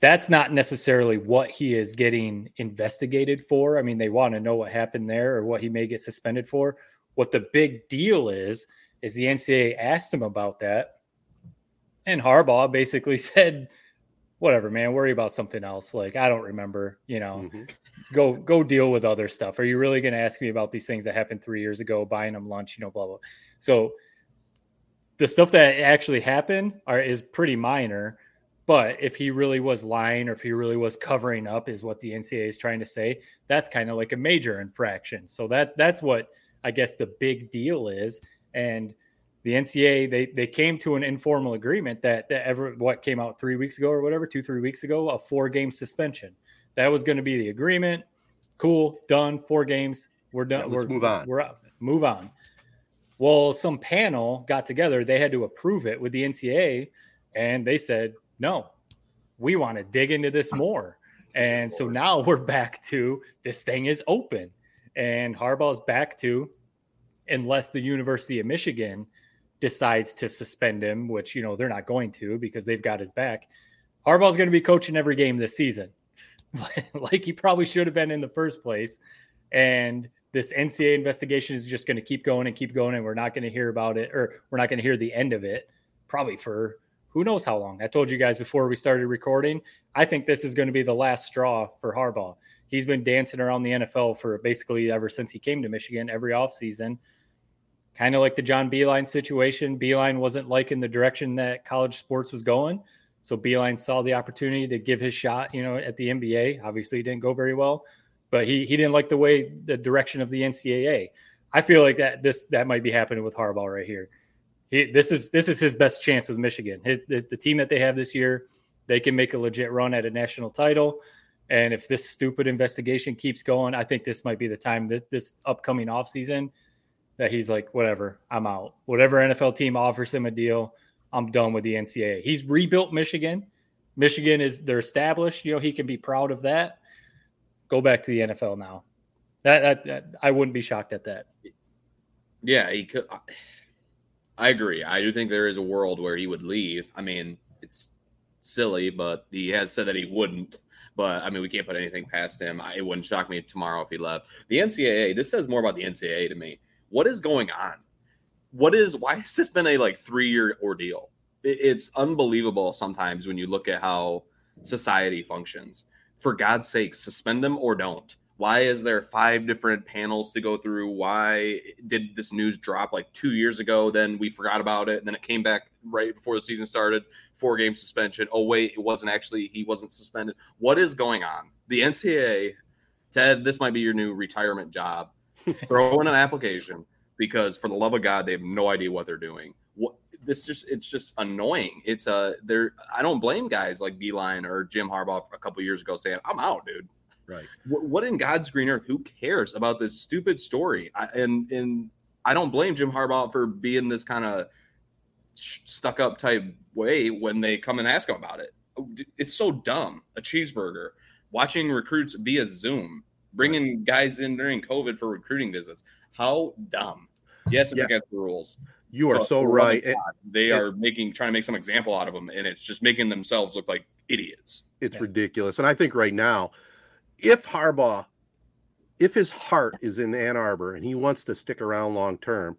That's not necessarily what he is getting investigated for. I mean, they want to know what happened there or what he may get suspended for. What the big deal is, is the N C double A asked him about that. And Harbaugh basically said, whatever, man, worry about something else. Like, I don't remember, you know, mm-hmm. go, go deal with other stuff. Are you really going to ask me about these things that happened three years ago, buying them lunch, you know, blah, blah. So the stuff that actually happened are, is pretty minor, but if he really was lying or if he really was covering up is what the N C double A is trying to say, that's kind of like a major infraction. So that, that's what I guess the big deal is. And the N C double A, they they came to an informal agreement that, that ever what came out three weeks ago or whatever, two, three weeks ago, a four-game suspension. That was going to be the agreement. Cool, done, four games. We're done. Yeah, let's we're, move on. We're up. Move on. Well, some panel got together. They had to approve it with the N C double A, and they said, no, we want to dig into this more. And so now we're back to this thing is open. And Harbaugh's back to, unless the University of Michigan – decides to suspend him, which, you know, they're not going to because they've got his back. Harbaugh's going to be coaching every game this season, like he probably should have been in the first place. And this N C double A investigation is just going to keep going and keep going, and we're not going to hear about it, or we're not going to hear the end of it, probably for who knows how long. I told you guys before we started recording, I think this is going to be the last straw for Harbaugh. He's been dancing around the N F L for basically ever since he came to Michigan every offseason. Kind of like the John Beilein situation. Beilein wasn't liking the direction that college sports was going. So Beilein saw the opportunity to give his shot, you know, at the N B A. Obviously, it didn't go very well, but he he didn't like the way, the direction of the N C double A. I feel like that this that might be happening with Harbaugh right here. He, this is this is his best chance with Michigan. His the, the team that they have this year, they can make a legit run at a national title. And if this stupid investigation keeps going, I think this might be the time that this upcoming offseason that he's like, whatever, I'm out. Whatever N F L team offers him a deal, I'm done with the N C double A. He's rebuilt Michigan. Michigan is, they're established. You know, he can be proud of that. Go back to the N F L now. That, that, that I wouldn't be shocked at that. Yeah, he could. I agree. I do think there is a world where he would leave. I mean, it's silly, but he has said that he wouldn't. But, I mean, we can't put anything past him. I, it wouldn't shock me tomorrow if he left. The N C double A, this says more about the N C double A to me. What is going on? What is, why has this been a like three year ordeal? It's unbelievable sometimes when you look at how society functions. For God's sake, suspend them or don't. Why is there five different panels to go through? Why did this news drop like two years ago? Then we forgot about it. And then it came back right before the season started, four game suspension. Oh, wait, it wasn't actually, he wasn't suspended. What is going on? The N C double A, Ted, this might be your new retirement job. Throw in an application, because for the love of God, they have no idea what they're doing. What this just it's just annoying. It's a there. I don't blame guys like Beilein or Jim Harbaugh a couple years ago saying, "I'm out, dude." Right. What, what in God's green earth? Who cares about this stupid story? I, and and I don't blame Jim Harbaugh for being this kind of stuck up type way when they come and ask him about it. It's so dumb. A cheeseburger, watching recruits via Zoom. Bringing guys in during COVID for recruiting visits. How dumb. Yes, it's yeah. against the rules. You are but so right. It, they are making trying to make some example out of them, and it's just making themselves look like idiots. It's yeah. ridiculous. And I think right now, if Harbaugh, if his heart is in Ann Arbor and he wants to stick around long term,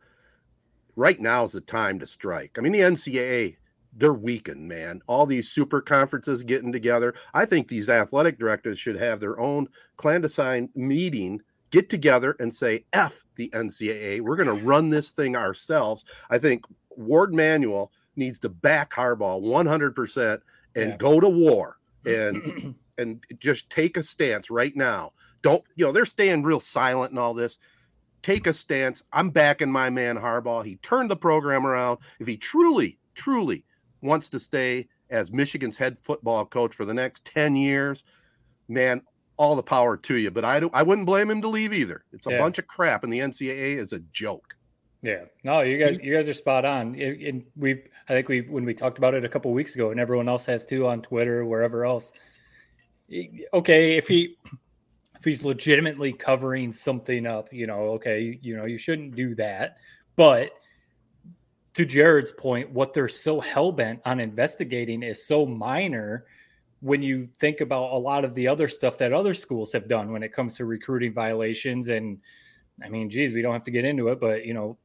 right now is the time to strike. I mean, the N C double A, they're weakened, man. All these super conferences getting together. I think these athletic directors should have their own clandestine meeting, get together and say, F the N C double A. We're going to run this thing ourselves. I think Ward Manuel needs to back Harbaugh one hundred percent and yeah. go to war and and just take a stance right now. Don't, you know, they're staying real silent and all this. Take a stance. I'm backing my man Harbaugh. He turned the program around. If he truly, truly wants to stay as Michigan's head football coach for the next ten years, man, all the power to you. But I don't, I wouldn't blame him to leave either. It's a yeah. bunch of crap, and the N C double A is a joke. Yeah, no, you guys, you guys are spot on. And we, I think we, when we talked about it a couple of weeks ago, and everyone else has too on Twitter, wherever else. Okay, if he, if he's legitimately covering something up, you know, okay, you know, you shouldn't do that. But to Jared's point, what they're so hell bent on investigating is so minor. When you think about a lot of the other stuff that other schools have done when it comes to recruiting violations, and I mean, geez, we don't have to get into it, but you know.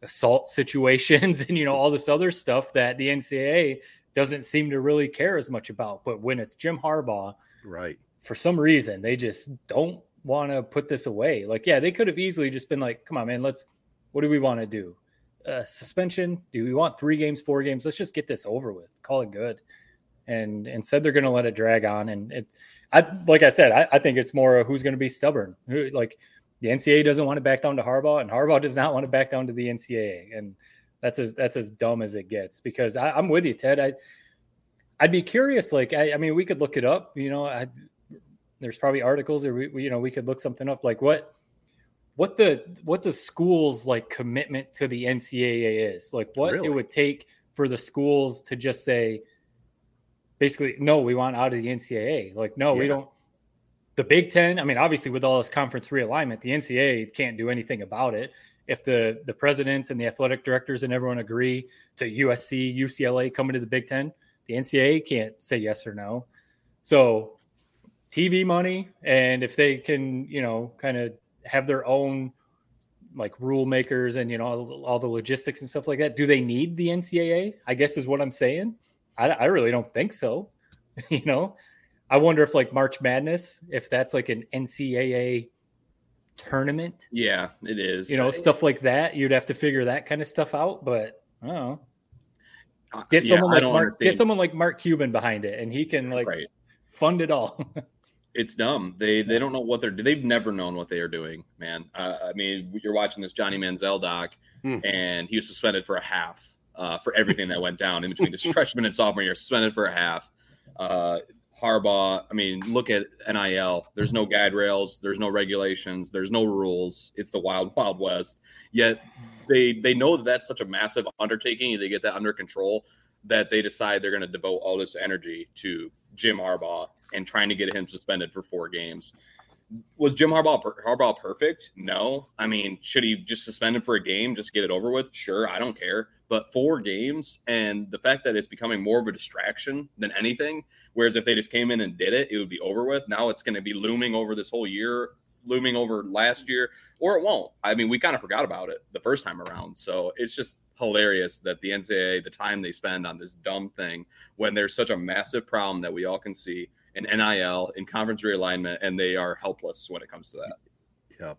Assault situations and, you know, all this other stuff that the N C double A doesn't seem to really care as much about. But when it's Jim Harbaugh, right, for some reason, they just don't want to put this away. Like, yeah, they could have easily just been like, come on, man, let's, what do we want to do? Uh, suspension? Do we want three games, four games? Let's just get this over with. Call it good. And instead they're going to let it drag on. And it, I, like I said, I, I think it's more who's going to be stubborn. Who, like, the N C double A doesn't want to back down to Harbaugh, and Harbaugh does not want to back down to the N C double A. And that's as that's as dumb as it gets, because I, I'm with you, Ted. I, I'd be curious. Like, I, I mean, we could look it up. You know, I, there's probably articles, or we, we, you know, we could look something up. Like what, what the what the school's like commitment to the N C double A is. Like what really? It would take for the schools to just say, basically, no, we want out of the N C double A. Like, no, yeah. we don't. The Big Ten, I mean, obviously with all this conference realignment, the N C double A can't do anything about it. If the, the presidents and the athletic directors and everyone agree to U S C, U C L A coming to the Big Ten, the N C double A can't say yes or no. So T V money, and if they can, you know, kind of have their own like rule makers and, you know, all, all the logistics and stuff like that, do they need the N C double A? I guess is what I'm saying. I, I really don't think so, you know. I wonder if like March Madness, if that's like an N C double A tournament. Yeah, it is. You know, stuff like that. You'd have to figure that kind of stuff out. But I don't know. Get yeah, someone like Mark, get someone like Mark Cuban behind it, and he can like right. fund it all. It's dumb. They they don't know what they're. They've never known what they are doing, man. Uh, I mean, you're watching this Johnny Manziel doc, mm. and he was suspended for a half uh, for everything that went down in between his freshman and sophomore year. Suspended for a half. Uh, Harbaugh, I mean, look at N I L. There's no guide rails. There's no regulations. There's no rules. It's the wild, wild west. Yet they they know that that's such a massive undertaking, and they get that under control, that they decide they're going to devote all this energy to Jim Harbaugh and trying to get him suspended for four games. Was Jim Harbaugh per- Harbaugh perfect? No. I mean, should he just suspend him for a game, just get it over with? Sure, I don't care. But four games, and the fact that it's becoming more of a distraction than anything, whereas if they just came in and did it, it would be over with. Now it's going to be looming over this whole year, looming over last year, or it won't. I mean, we kind of forgot about it the first time around. So it's just hilarious that the N C double A, the time they spend on this dumb thing, when there's such a massive problem that we all can see in N I L, in conference realignment, and they are helpless when it comes to that. Yeah,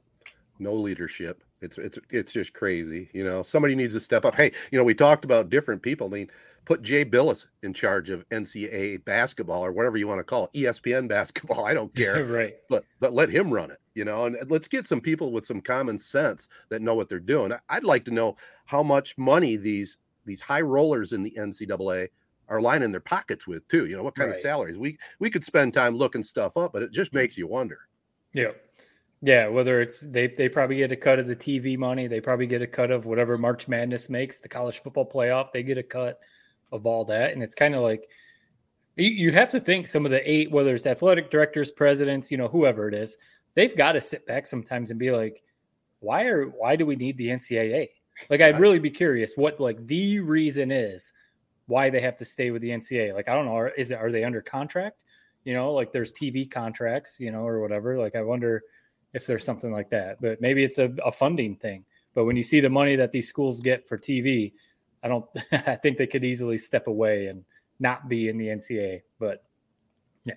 no leadership. It's it's it's just crazy. You know, somebody needs to step up. Hey, you know, we talked about different people. I mean, put Jay Billis in charge of N C double A basketball, or whatever you want to call it, E S P N basketball. I don't care. Right. But but let him run it, you know, and let's get some people with some common sense that know what they're doing. I'd like to know how much money these these high rollers in the N C double A are lining their pockets with, too. You know, what kind right. of salaries? We we could spend time looking stuff up, but it just makes you wonder. Yeah. Yeah, whether it's they, they probably get a cut of the T V money. They probably get a cut of whatever March Madness makes, the college football playoff. They get a cut of all that. And it's kind of like you, you have to think some of the eight, whether it's athletic directors, presidents, you know, whoever it is, they've got to sit back sometimes and be like, why are why do we need the N C double A? Like, I'd really be curious what like the reason is why they have to stay with the N C double A. Like, I don't know. Are, is it, are they under contract? You know, like there's T V contracts, you know, or whatever. Like, I wonder if there's something like that, but maybe it's a, a funding thing. But when you see the money that these schools get for T V, I don't, I think they could easily step away and not be in the N C double A, but yeah,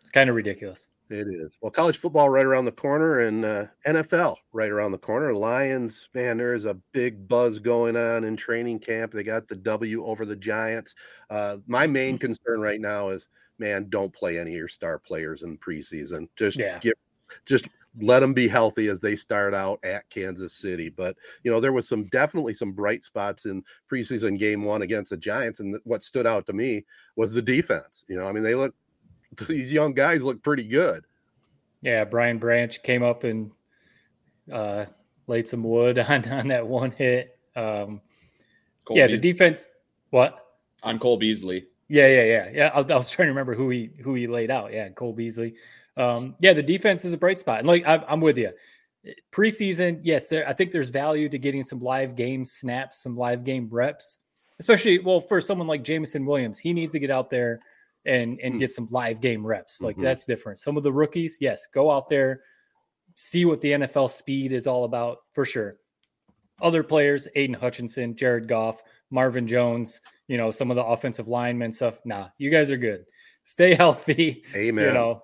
it's kind of ridiculous. It is. Well, college football right around the corner, and uh, N F L right around the corner. Lions, man, there is a big buzz going on in training camp. They got the W over the Giants. Uh, my main concern right now is, man, don't play any of your star players in preseason. Just yeah. get Just let them be healthy as they start out at Kansas City. But, you know, there was some definitely some bright spots in preseason game one against the Giants. And th- what stood out to me was the defense. You know, I mean, they look – these young guys look pretty good. Yeah, Brian Branch came up and uh, laid some wood on, on that one hit. Um, yeah, Beasley. The defense. What? On Cole Beasley. Yeah, yeah, yeah, yeah. I, I was trying to remember who he who he laid out. Yeah, Cole Beasley. Um, yeah, the defense is a bright spot. And like I, I'm with you. Preseason, yes, there. I think there's value to getting some live game snaps, some live game reps, especially well for someone like Jameson Williams. He needs to get out there and and mm. get some live game reps. Like mm-hmm. that's different. Some of the rookies, yes, go out there, see what the N F L speed is all about for sure. Other players, Aiden Hutchinson, Jared Goff, Marvin Jones, you know, some of the offensive linemen stuff. Nah, you guys are good. Stay healthy. Amen. You know,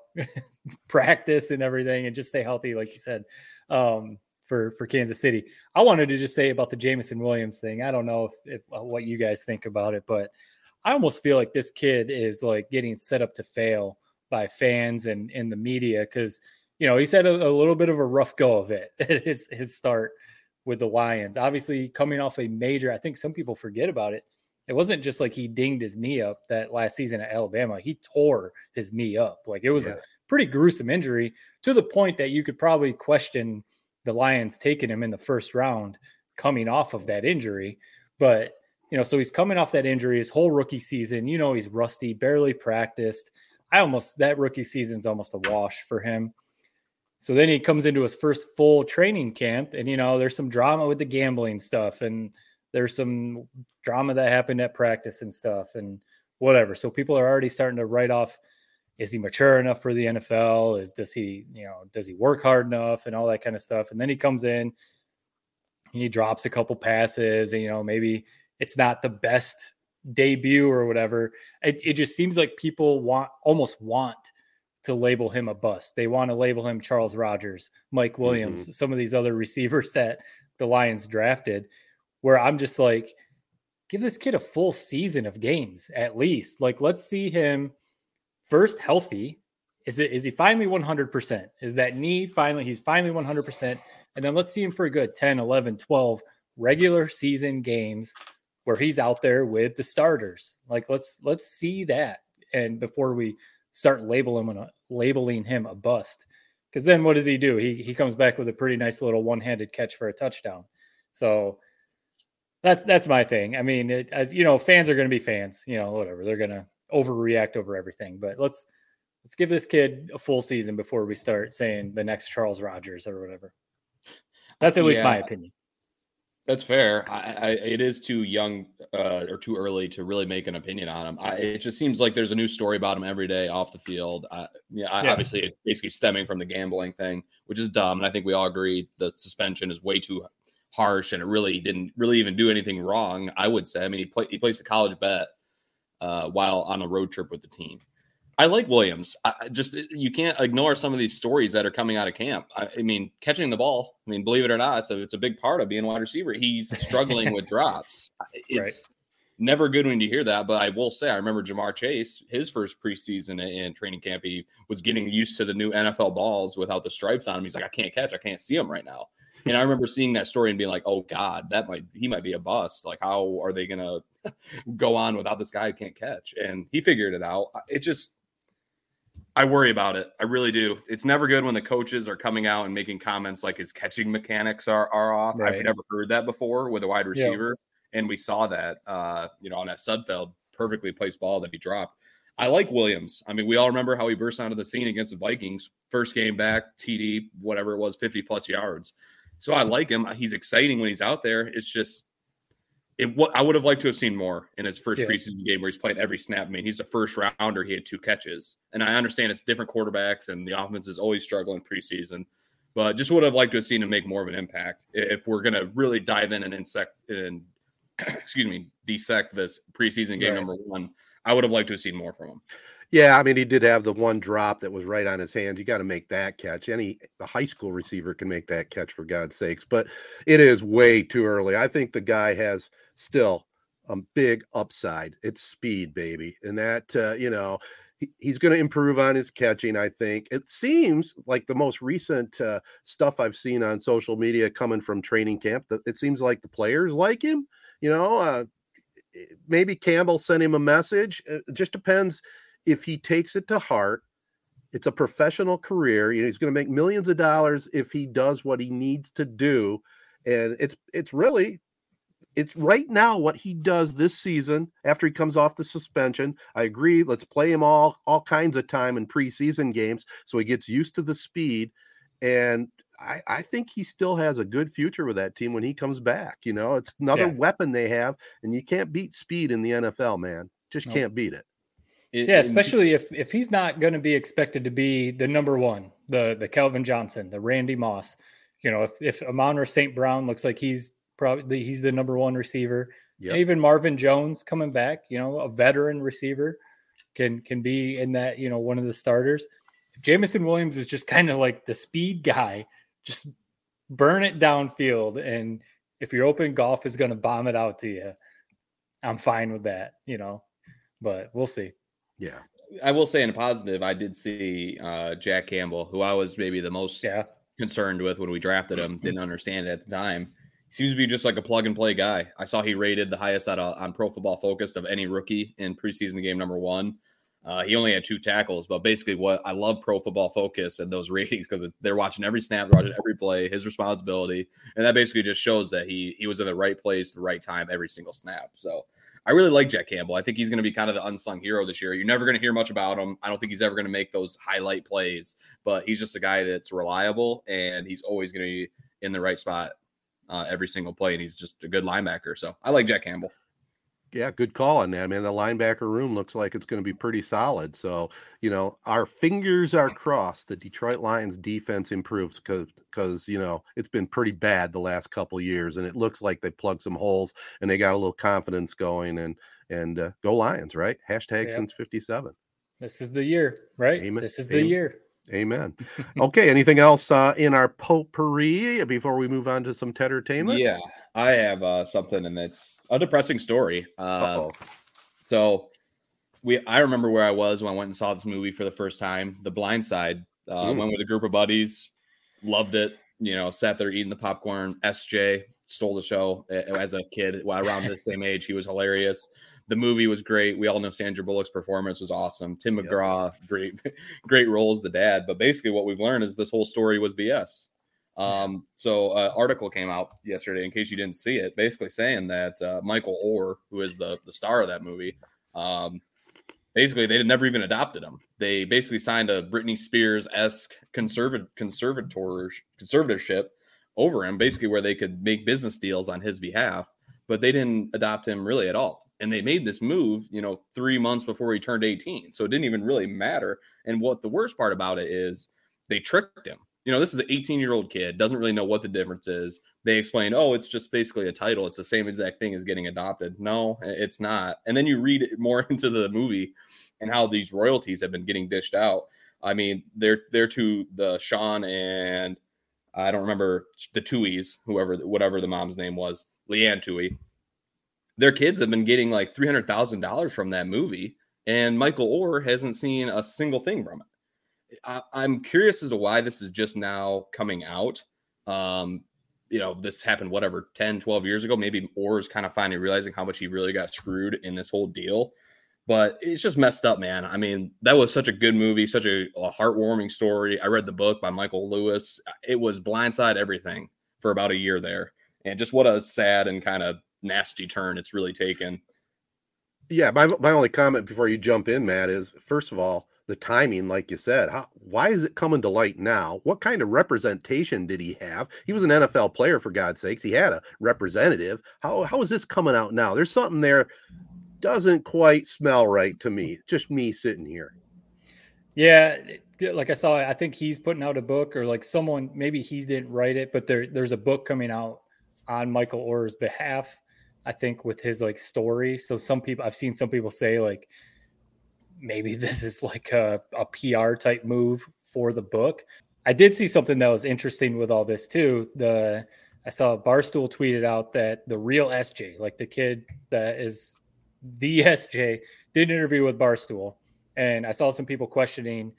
practice and everything, and just stay healthy, like you said, um, for for Kansas City. I wanted to just say about the Jameson Williams thing. I don't know if, if what you guys think about it, but I almost feel like this kid is like getting set up to fail by fans and in the media because, you know, he's had a, a little bit of a rough go of it. his, his start with the Lions, obviously coming off a major, I think some people forget about it. It wasn't just like he dinged his knee up that last season at Alabama. He tore his knee up. Like it was yeah. a pretty gruesome injury to the point that you could probably question the Lions taking him in the first round coming off of that injury. But, you know, so he's coming off that injury his whole rookie season. You know, he's rusty, barely practiced. I almost, that rookie season's almost a wash for him. So then he comes into his first full training camp and, you know, there's some drama with the gambling stuff and there's some drama that happened at practice and stuff and whatever. So people are already starting to write off, is he mature enough for the N F L? Is does he, you know, does he work hard enough and all that kind of stuff? And then he comes in and he drops a couple passes and, you know, maybe it's not the best debut or whatever. It, it just seems like people want almost want to label him a bust. They want to label him Charles Rogers, Mike Williams, mm-hmm. some of these other receivers that the Lions drafted, where I'm just like, give this kid a full season of games at least. Like, let's see him first healthy. Is it, is he finally one hundred percent? Is that knee finally, he's finally one hundred percent. And then let's see him for a good ten, eleven, twelve regular season games where he's out there with the starters. Like, let's, let's see that. And before we start labeling him, labeling him a bust, because then what does he do? He he comes back with a pretty nice little one-handed catch for a touchdown. So that's that's my thing. I mean, it, I, you know, fans are going to be fans. You know, whatever, they're going to overreact over everything. But let's let's give this kid a full season before we start saying the next Charles Rogers or whatever. That's at least yeah, my opinion. That's fair. I, I, it is too young uh, or too early to really make an opinion on him. I, it just seems like there's a new story about him every day off the field. I, yeah, I, yeah. Obviously, it's basically stemming from the gambling thing, which is dumb. And I think we all agree the suspension is way too harsh, and it really didn't really even do anything wrong, I would say. I mean, he, play, he placed a college bet uh, while on a road trip with the team. I like Williams. I just, you can't ignore some of these stories that are coming out of camp. I, I mean, catching the ball. I mean, believe it or not, it's a, it's a big part of being a wide receiver. He's struggling with drops. It's right. never good when you hear that, but I will say, I remember Jamar Chase, his first preseason in training camp, he was getting used to the new N F L balls without the stripes on him. He's like, I can't catch. I can't see him right now. And I remember seeing that story and being like, oh God, that might, he might be a bust. Like, how are they going to go on without this guy who can't catch? And he figured it out. It just, I worry about it. I really do. It's never good when the coaches are coming out and making comments like his catching mechanics are, are off. Right. I've never heard that before with a wide receiver. Yeah. And we saw that, uh, you know, on that Sudfeld perfectly placed ball that he dropped. I like Williams. I mean, we all remember how he burst onto the scene against the Vikings. First game back, T D, whatever it was, fifty plus yards. So I like him. He's exciting when he's out there. It's just, It, what I would have liked to have seen more in his first yeah. preseason game where he's played every snap. I mean, he's a first rounder. He had two catches. And I understand it's different quarterbacks and the offense is always struggling preseason. But just would have liked to have seen him make more of an impact if we're going to really dive in and insect and, excuse me, dissect this preseason game right. number one. I would have liked to have seen more from him. Yeah, I mean, he did have the one drop that was right on his hands. You got to make that catch. Any the high school receiver can make that catch, for God's sakes. But it is way too early. I think the guy has still a big upside. It's speed, baby. And that, uh, you know, he, he's going to improve on his catching, I think. It seems like the most recent uh, stuff I've seen on social media coming from training camp, it seems like the players like him. You know, uh, maybe Campbell sent him a message. It just depends if he takes it to heart It's a professional career. You know, he's going to make millions of dollars if he does what he needs to do. And it's it's really, it's right now what he does this season after he comes off the suspension. I agree. Let's play him all, all kinds of time in preseason games so he gets used to the speed. And I, I think he still has a good future with that team when he comes back. You know, it's another yeah. weapon they have, and you can't beat speed in the N F L, man. Just nope. can't beat it. It, yeah, especially if, if he's not going to be expected to be the number one, the the Calvin Johnson, the Randy Moss. You know, if if Amon-Ra Saint Brown looks like he's probably he's the number one receiver, yep. and even Marvin Jones coming back, you know, a veteran receiver can can be in that, you know, one of the starters. If Jameson Williams is just kind of like the speed guy, just burn it downfield, and if you're open, Goff is going to bomb it out to you. I'm fine with that, you know, but we'll see. Yeah, I will say in a positive, I did see uh, Jack Campbell, who I was maybe the most yeah. concerned with when we drafted him. Didn't understand it at the time. He seems to be just like a plug and play guy. I saw he rated the highest out on Pro Football Focus of any rookie in preseason game number one. Uh, he only had two tackles, but basically, what I love Pro Football Focus and those ratings because they're watching every snap, watching every play, his responsibility, and that basically just shows that he he was in the right place, the right time, every single snap. So. I really like Jack Campbell. I think he's going to be kind of the unsung hero this year. You're never going to hear much about him. I don't think he's ever going to make those highlight plays, but he's just a guy that's reliable, and he's always going to be in the right spot uh, every single play, and he's just a good linebacker. So I like Jack Campbell. Yeah, good call on that, man. The linebacker room looks like it's going to be pretty solid. So, you know, our fingers are crossed the Detroit Lions defense improves because, you know, it's been pretty bad the last couple years, and it looks like they plugged some holes and they got a little confidence going, and and uh, go Lions, right? Hashtag yeah. since fifty-seven. This is the year, right? Amen. This is the Amen. year. Amen. Okay, anything else uh, in our potpourri before we move on to some Teddertainment? Yeah, I have uh, something, and it's a depressing story. Uh, so we, I remember where I was when I went and saw this movie for the first time, The Blind Side. Uh, mm. Went with a group of buddies, loved it. You know, sat there eating the popcorn. S J stole the show as a kid. Well, around the same age, he was hilarious. The movie was great. We all know Sandra Bullock's performance was awesome. Tim McGraw, yep. great, great role as the dad. But basically, what we've learned is this whole story was B S. Um, so, an uh, article came out yesterday, in case you didn't see it, basically saying that uh, Michael Oher, who is the the star of that movie, um, basically they had never even adopted him. They basically signed a Britney Spears-esque conservat- conservator- conservatorship over him, basically where they could make business deals on his behalf, but they didn't adopt him really at all. And they made this move, you know, three months before he turned eighteen. So it didn't even really matter. And what the worst part about it is they tricked him. You know, this is an eighteen-year-old kid, doesn't really know what the difference is. They explained, oh, it's just basically a title. It's the same exact thing as getting adopted. No, it's not. And then you read more into the movie and how these royalties have been getting dished out. I mean, they're they're to the Sean and I don't remember the Tuohys, whoever, whatever the mom's name was, Leanne Tuohy. Their kids have been getting like three hundred thousand dollars from that movie, and Michael Oher hasn't seen a single thing from it. I, I'm curious as to why this is just now coming out. Um, you know, this happened, whatever, ten, twelve years ago. Maybe Orr is kind of finally realizing how much he really got screwed in this whole deal. But it's just messed up, man. I mean, that was such a good movie, such a, a heartwarming story. I read the book by Michael Lewis. It was Blindside everything for about a year there. And just what a sad and kind of nasty turn it's really taken. Yeah, my my only comment before you jump in, Matt, is first of all, the timing, like you said, how, why is it coming to light now? What kind of representation did he have? He was an N F L player, for God's sakes. He had a representative. How how is this coming out now? There's something there doesn't quite smell right to me. Just me sitting here. Yeah, like I saw, I think he's putting out a book, or like someone, maybe he didn't write it, but there there's a book coming out on Michael Oher's behalf. I think with his like story. So some people, I've seen some people say like, maybe this is like a, a P R type move for the book. I did see something that was interesting with all this too. The, I saw Barstool tweeted out that the real S J, like the kid that is the S J, did an interview with Barstool. And I saw some people questioning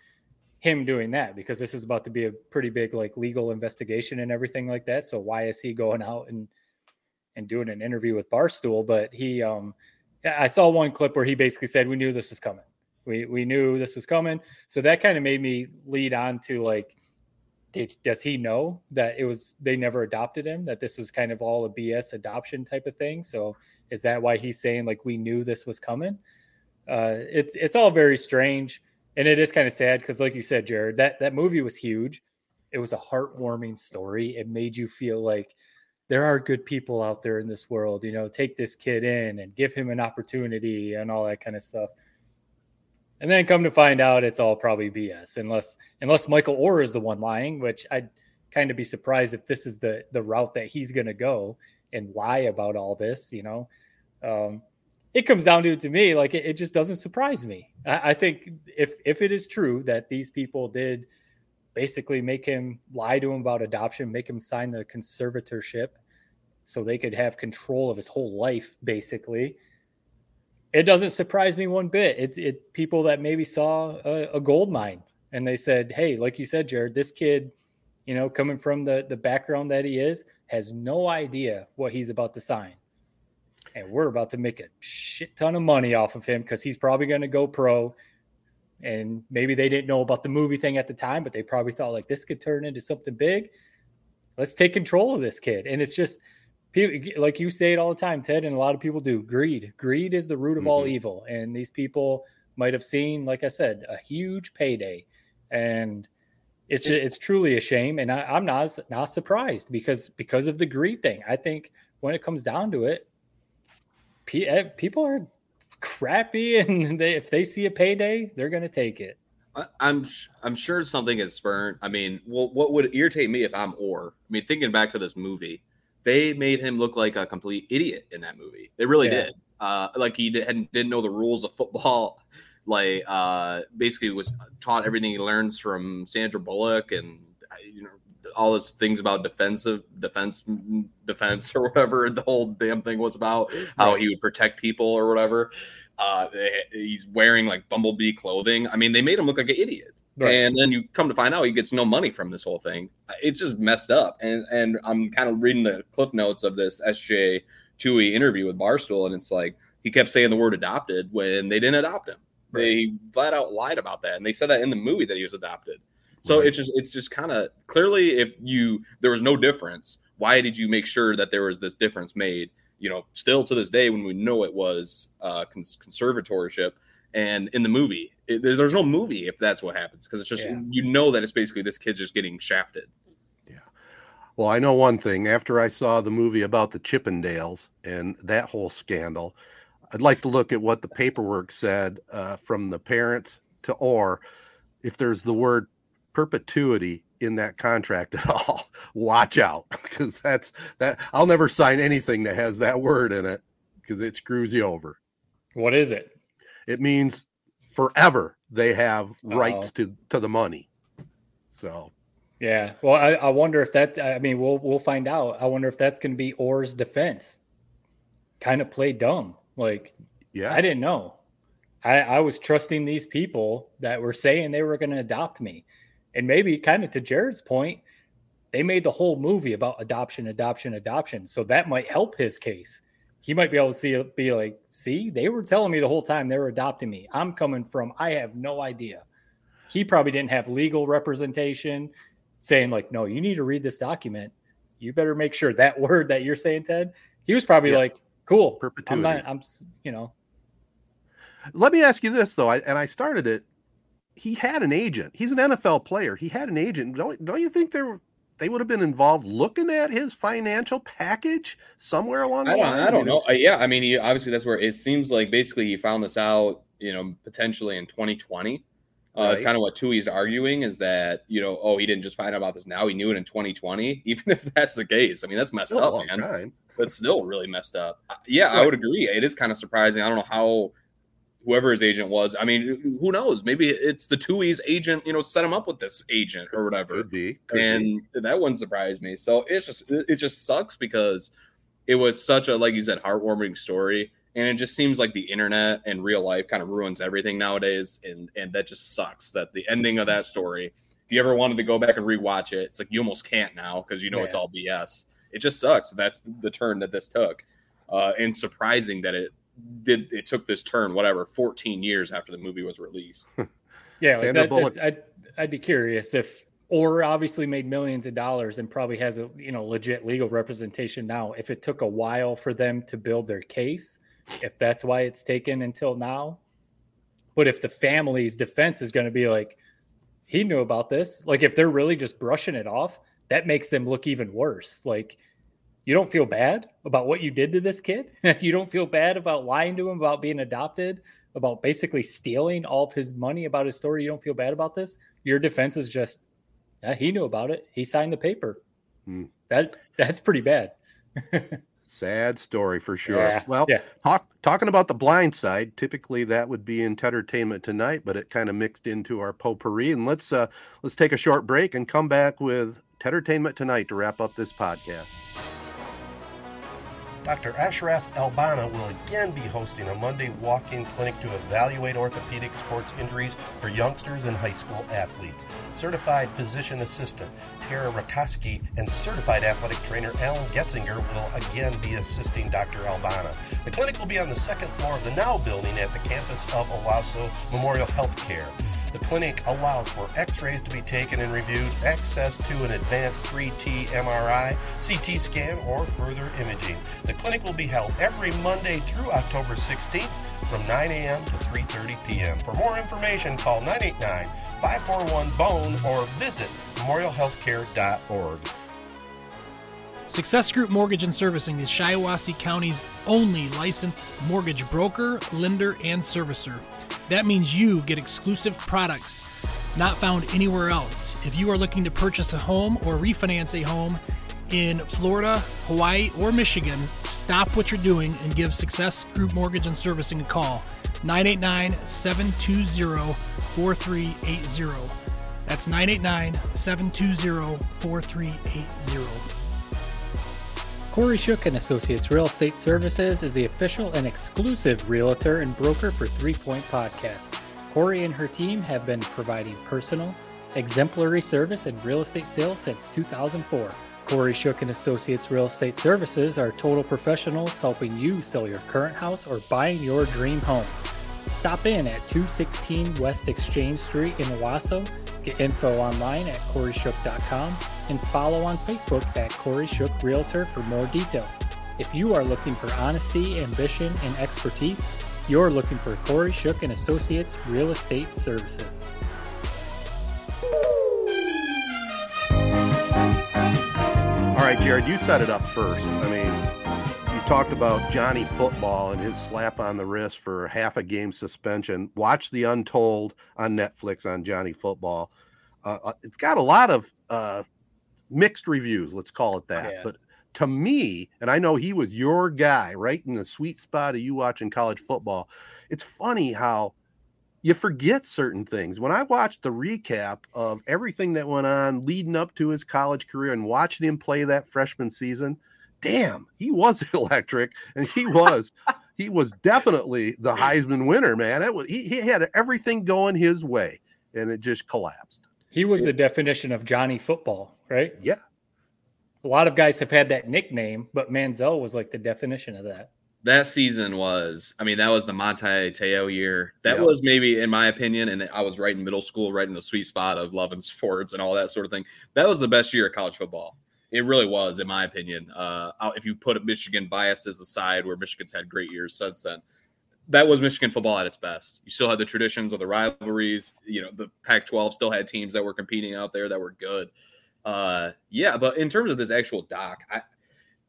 him doing that because this is about to be a pretty big like legal investigation and everything like that. So why is he going out and, and doing an interview with Barstool? But he, um, I saw one clip where he basically said, we knew this was coming. We we knew this was coming. So that kind of made me lead on to like, did, does he know that it was, they never adopted him, that this was kind of all a B S adoption type of thing? So is that why he's saying like, we knew this was coming? Uh, it's, it's all very strange. And it is kind of sad. Cause like you said, Jared, that, that movie was huge. It was a heartwarming story. It made you feel like there are good people out there in this world, you know, take this kid in and give him an opportunity and all that kind of stuff. And then come to find out it's all probably B S unless, unless Michael Oher is the one lying, which I'd kind of be surprised if this is the, the route that he's going to go and lie about all this, you know. Um, it comes down to, to me, like, it, it just doesn't surprise me. I, I think if, if it is true that these people did basically make him lie to him about adoption, make him sign the conservatorship so they could have control of his whole life, basically, it doesn't surprise me one bit. It's it, people that maybe saw a, a gold mine and they said, hey, like you said, Jared, this kid, you know, coming from the, the background that he is, has no idea what he's about to sign. And we're about to make a shit ton of money off of him because he's probably going to go pro. And maybe they didn't know about the movie thing at the time, but they probably thought like this could turn into something big. Let's take control of this kid. And it's just, people, like you say it all the time, Ted, and a lot of people do, greed. Greed is the root of mm-hmm. all evil. And these people might have seen, like I said, a huge payday. And it's it's truly a shame. And I, I'm not, not surprised because, because of the greed thing. I think when it comes down to it, people are crappy, and they, if they see a payday, they're going to take it. I'm I'm sure something is spurned. I mean, well, what would irritate me if I'm Oher? I mean, thinking back to this movie, they made him look like a complete idiot in that movie. They really yeah. did. Uh, like he didn't, didn't know the rules of football. Like uh, basically was taught everything he learns from Sandra Bullock and, you know, all those things about defensive defense, defense or whatever the whole damn thing was about, how he would protect people or whatever. Uh, he's wearing like bumblebee clothing. I mean, they made him look like an idiot. Right. And then you come to find out he gets no money from this whole thing. It's just messed up. And and I'm kind of reading the cliff notes of this S J Tuohy interview with Barstool, and it's like he kept saying the word adopted when they didn't adopt him. Right. They flat out lied about that, and they said that in the movie that he was adopted. So right. it's just it's just kind of clearly if you there was no difference, why did you make sure that there was this difference made? You know, still to this day when we know it was uh, cons- conservatorship. And in the movie, it, there's no movie if that's what happens, because it's just, yeah. you know, that it's basically this kid's just getting shafted. Yeah. Well, I know one thing. After I saw the movie about the Chippendales and that whole scandal, I'd like to look at what the paperwork said uh, from the parents to Oher, if there's the word perpetuity in that contract at all. Watch out, because that's that. I'll never sign anything that has that word in it because it screws you over. What is it? It means forever they have rights to, to the money. So, yeah. Well, I, I wonder if that, I mean, we'll, we'll find out. I wonder if that's going to be Oher's defense. Kind of play dumb. Like, yeah, I didn't know. I, I was trusting these people that were saying they were going to adopt me. And maybe kind of to Jared's point, they made the whole movie about adoption, adoption, adoption. So that might help his case. He might be able to see, be like, see, they were telling me the whole time they were adopting me. I'm coming from, I have no idea. He probably didn't have legal representation saying like, no, you need to read this document. You better make sure that word that you're saying, Ted, he was probably yeah. like, cool. Perpetuity. I'm not, I'm, you know. Let me ask you this though. I, and I started it. He had an agent. He's an N F L player. He had an agent. Don't, don't you think there they would have been involved looking at his financial package somewhere along the I line. I don't know. Uh, yeah. I mean, he, obviously that's where it seems like basically he found this out, you know, potentially in twenty twenty. Uh, right. It's kind of what Tuohy's arguing is that, you know, oh, he didn't just find out about this now. He knew it in twenty twenty, even if that's the case. I mean, that's messed up, man. That's still really messed up. Yeah, right. I would agree. It is kind of surprising. I don't know how whoever his agent was. I mean, who knows? Maybe it's the Tuohy's agent, you know, set him up with this agent or whatever. Could be. Could and be. That wouldn't surprise me. So it's just, it just sucks because it was such a, like you said, heartwarming story. And it just seems like the internet and real life kind of ruins everything nowadays. And, and that just sucks that the ending of that story, if you ever wanted to go back and rewatch it, it's like, you almost can't now because you know, yeah. it's all B S. It just sucks. That's the turn that this took. Uh, and surprising that it, did it took this turn, whatever, fourteen years after the movie was released. Yeah, like that, that's, I'd, I'd be curious if Oher obviously made millions of dollars and probably has a you know legit legal representation now. If it took a while for them to build their case, if that's why it's taken until now. But if the family's defense is going to be like, he knew about this, like if they're really just brushing it off, that makes them look even worse. Like, you don't feel bad about what you did to this kid. You don't feel bad about lying to him, about being adopted, about basically stealing all of his money, about his story. You don't feel bad about this. Your defense is just, yeah, he knew about it. He signed the paper. Mm. That that's pretty bad. Sad story for sure. Yeah, well, yeah. Talk, talking about The Blind Side, typically that would be in Entertainment Tonight, but it kind of mixed into our potpourri. And let's uh, let's take a short break and come back with Entertainment Tonight to wrap up this podcast. Doctor Ashraf Albana will again be hosting a Monday walk-in clinic to evaluate orthopedic sports injuries for youngsters and high school athletes. Certified physician assistant Tara Rakoski and certified athletic trainer Alan Getzinger will again be assisting Doctor Albana. The clinic will be on the second floor of the Now building at the campus of Owasso Memorial Healthcare. The clinic allows for x-rays to be taken and reviewed, access to an advanced three T M R I, C T scan, or further imaging. The clinic will be held every Monday through October sixteenth from nine a.m. to three thirty p.m. For more information, call nine eight nine, five four one, B O N E or visit memorial healthcare dot org. Success Group Mortgage and Servicing is Shiawassee County's only licensed mortgage broker, lender, and servicer. That means you get exclusive products not found anywhere else. If you are looking to purchase a home or refinance a home in Florida, Hawaii, or Michigan, stop what you're doing and give Success Group Mortgage and Servicing a call. nine eight nine, seven two zero, four three eight zero. That's nine eight nine, seven two zero, four three eight zero. Corey Shook and Associates Real Estate Services is the official and exclusive realtor and broker for Three Point Podcast. Corey and her team have been providing personal, exemplary service in real estate sales since two thousand four. Corey Shook and Associates Real Estate Services are total professionals helping you sell your current house or buying your dream home. Stop in at two sixteen West Exchange Street in Owasso. Get info online at corey shook dot com and follow on Facebook at Corey Shook Realtor for more details. If you are looking for honesty, ambition, and expertise, you're looking for Corey Shook and Associates Real Estate Services. All right, Jared, you set it up first. I mean, you talked about Johnny Football and his slap on the wrist for half a game suspension. Watch The Untold on Netflix on Johnny Football. Uh, it's got a lot of uh, mixed reviews, let's call it that. Yeah. But to me, and I know he was your guy right in the sweet spot of you watching college football, it's funny how you forget certain things. When I watched the recap of everything that went on leading up to his college career and watching him play that freshman season, damn, he was electric, and he was he was definitely the Heisman winner, man. That was he, he had everything going his way, and it just collapsed. He was the definition of Johnny Football, right? Yeah. A lot of guys have had that nickname, but Manziel was like the definition of that. That season was, I mean, that was the Manti Te'o year. That yeah. was maybe, in my opinion, and I was right in middle school, right in the sweet spot of loving sports and all that sort of thing. That was the best year of college football. It really was, in my opinion. Uh, if you put Michigan biases aside, where Michigan's had great years since then, that was Michigan football at its best. You still had the traditions of the rivalries. You know, the Pac twelve still had teams that were competing out there that were good. Uh, yeah, but in terms of this actual doc, I,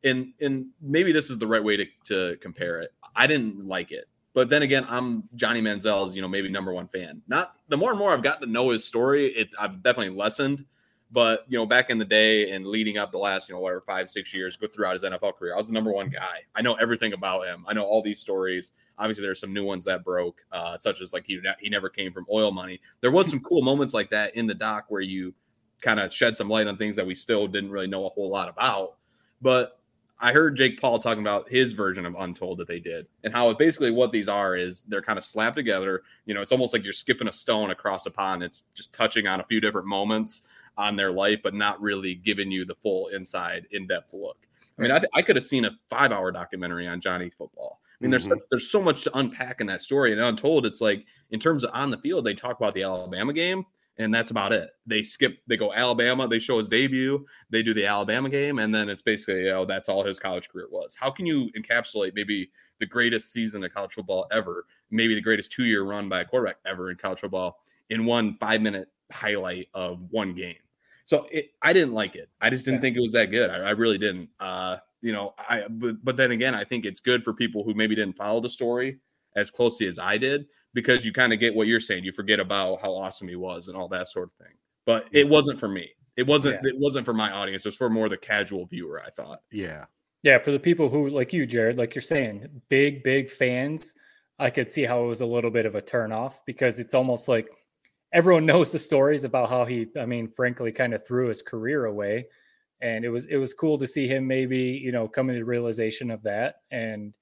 and and maybe this is the right way to, to compare it. I didn't like it. But then again, I'm Johnny Manziel's, you know, maybe number one fan. Not the more and more I've gotten to know his story, it I've definitely lessened. But, you know, back in the day and leading up the last, you know, whatever, five, six years, go throughout his N F L career, I was the number one guy. I know everything about him. I know all these stories. Obviously, there's some new ones that broke, uh, such as, like, he he never came from oil money. There was some cool moments like that in the doc where you kind of shed some light on things that we still didn't really know a whole lot about. But I heard Jake Paul talking about his version of Untold that they did and how it basically what these are is they're kind of slapped together. You know, it's almost like you're skipping a stone across a pond. It's just touching on a few different moments on their life, but not really giving you the full inside in-depth look. I mean, I, th- I could have seen a five hour documentary on Johnny Football, mean, there's mm-hmm. there's so much to unpack in that story. And untold, it's like in terms of on the field, they talk about the Alabama game, and that's about it. They skip, they go Alabama, they show his debut, they do the Alabama game, and then it's basically, you know, that's all his college career was. How can you encapsulate maybe the greatest season of college football ever, maybe the greatest two-year run by a quarterback ever in college football in one five-minute highlight of one game? So it, I didn't like it. I just didn't yeah. think it was that good. I, I really didn't. Uh, you know, I but, but then again, I think it's good for people who maybe didn't follow the story as closely as I did, because you kind of get what you're saying. You forget about how awesome he was and all that sort of thing. But yeah. it wasn't for me. It wasn't. Yeah. It wasn't for my audience. It was for more the casual viewer, I thought. Yeah, yeah. For the people who, like you, Jared, like you're saying, big, big fans, I could see how it was a little bit of a turnoff, because it's almost like everyone knows the stories about how he, I mean, frankly, kind of threw his career away. And it was, it was cool to see him maybe, you know, coming to realization of that and,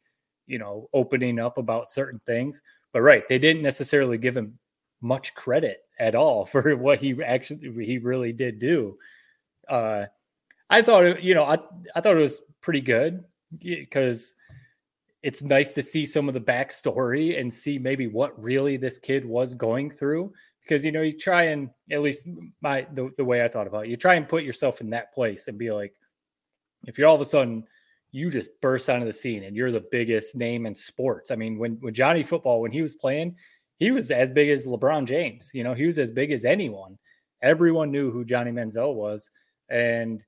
you know, opening up about certain things. But right, they didn't necessarily give him much credit at all for what he actually, he really did do. Uh, I thought, it, you know, I, I thought it was pretty good, because it's nice to see some of the backstory and see maybe what really this kid was going through. Because, you know, you try and, at least my the, the way I thought about it, you try and put yourself in that place and be like, if you're all of a sudden, you just burst onto the scene and you're the biggest name in sports. I mean, when, when Johnny Football, when he was playing, he was as big as LeBron James. You know, he was as big as anyone. Everyone knew who Johnny Manziel was. And,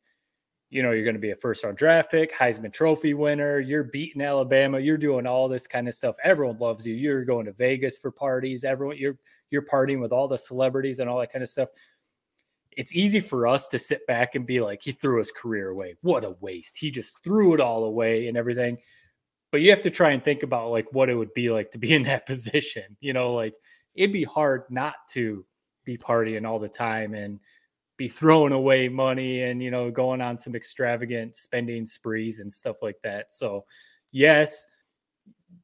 you know, you're going to be a first-round draft pick, Heisman Trophy winner. You're beating Alabama. You're doing all this kind of stuff. Everyone loves you. You're going to Vegas for parties. Everyone, you're You're partying with all the celebrities and all that kind of stuff. It's easy for us to sit back and be like, he threw his career away. What a waste. He just threw it all away and everything. But you have to try and think about like what it would be like to be in that position. You know, like it'd be hard not to be partying all the time and be throwing away money and, you know, going on some extravagant spending sprees and stuff like that. So yes,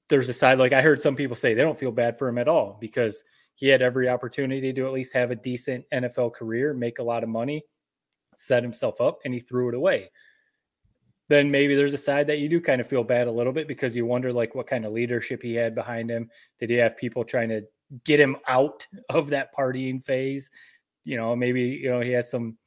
there's a side, like I heard some people say they don't feel bad for him at all, because he had every opportunity to at least have a decent N F L career, make a lot of money, set himself up, and he threw it away. Then maybe there's a side that you do kind of feel bad a little bit, because you wonder like what kind of leadership he had behind him. Did he have people trying to get him out of that partying phase? You know, maybe, you know, he has some,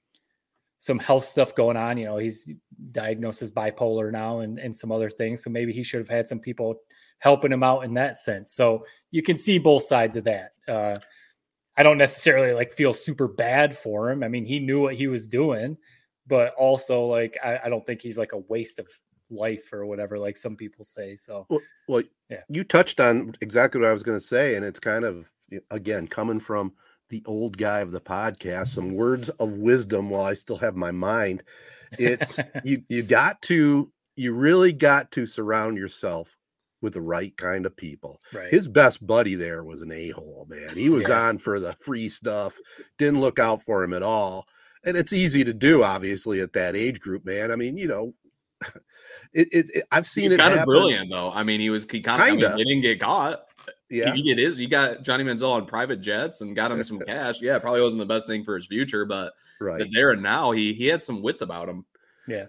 some health stuff going on. You know, he's diagnosed as bipolar now and, and some other things. So maybe he should have had some people helping him out in that sense. So you can see both sides of that. Uh, I don't necessarily like feel super bad for him. I mean, he knew what he was doing, but also like, I, I don't think he's like a waste of life or whatever, like some people say. So, well, well yeah, you touched on exactly what I was going to say. And it's kind of, again, coming from the old guy of the podcast, some words of wisdom while I still have my mind. It's you, you got to, you really got to surround yourself with the right kind of people. Right. His best buddy there was an a-hole, man. He was yeah. on for the free stuff, didn't look out for him at all. And it's easy to do, obviously, at that age group, man. I mean, you know, it, it, it, I've seen he it kind happen. Of brilliant, though. I mean, he was he kind of, I mean, they didn't get caught. Yeah, he, he did his. You got Johnny Manziel on private jets and got him some cash. Yeah, probably wasn't the best thing for his future, but right. there and now, he he had some wits about him. Yeah.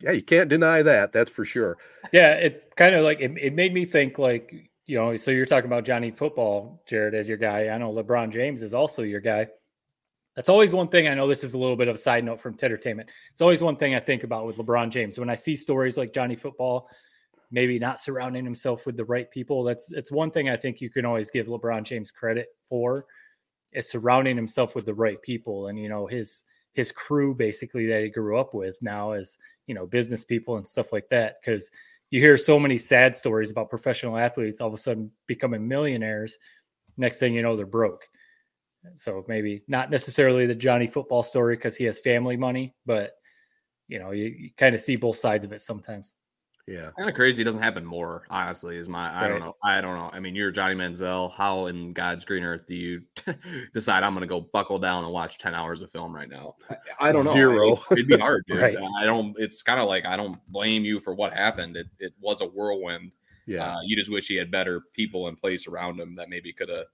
Yeah, you can't deny that. That's for sure. Yeah, it kind of like it, it made me think like, you know, so you're talking about Johnny Football, Jared, as your guy. I know LeBron James is also your guy. That's always one thing. I know this is a little bit of a side note from Teddertainment. It's always one thing I think about with LeBron James. When I see stories like Johnny Football, maybe not surrounding himself with the right people, that's it's one thing I think you can always give LeBron James credit for, is surrounding himself with the right people. And, you know, his his crew basically that he grew up with now is, you know, business people and stuff like that. Because you hear so many sad stories about professional athletes all of a sudden becoming millionaires. Next thing you know, they're broke. So maybe not necessarily the Johnny Football story because he has family money, but, you know, you, you kind of see both sides of it sometimes. Yeah. Kind of crazy. It doesn't happen more, honestly, is my, I right. don't know. I don't know. I mean, you're Johnny Manziel. How in God's green earth do you decide I'm going to go buckle down and watch ten hours of film right now? I, I don't know. Zero. I mean, it'd be hard, dude. Right. I don't, it's kind of like, I don't blame you for what happened. It it was a whirlwind. Yeah. Uh, you just wish he had better people in place around him that maybe could have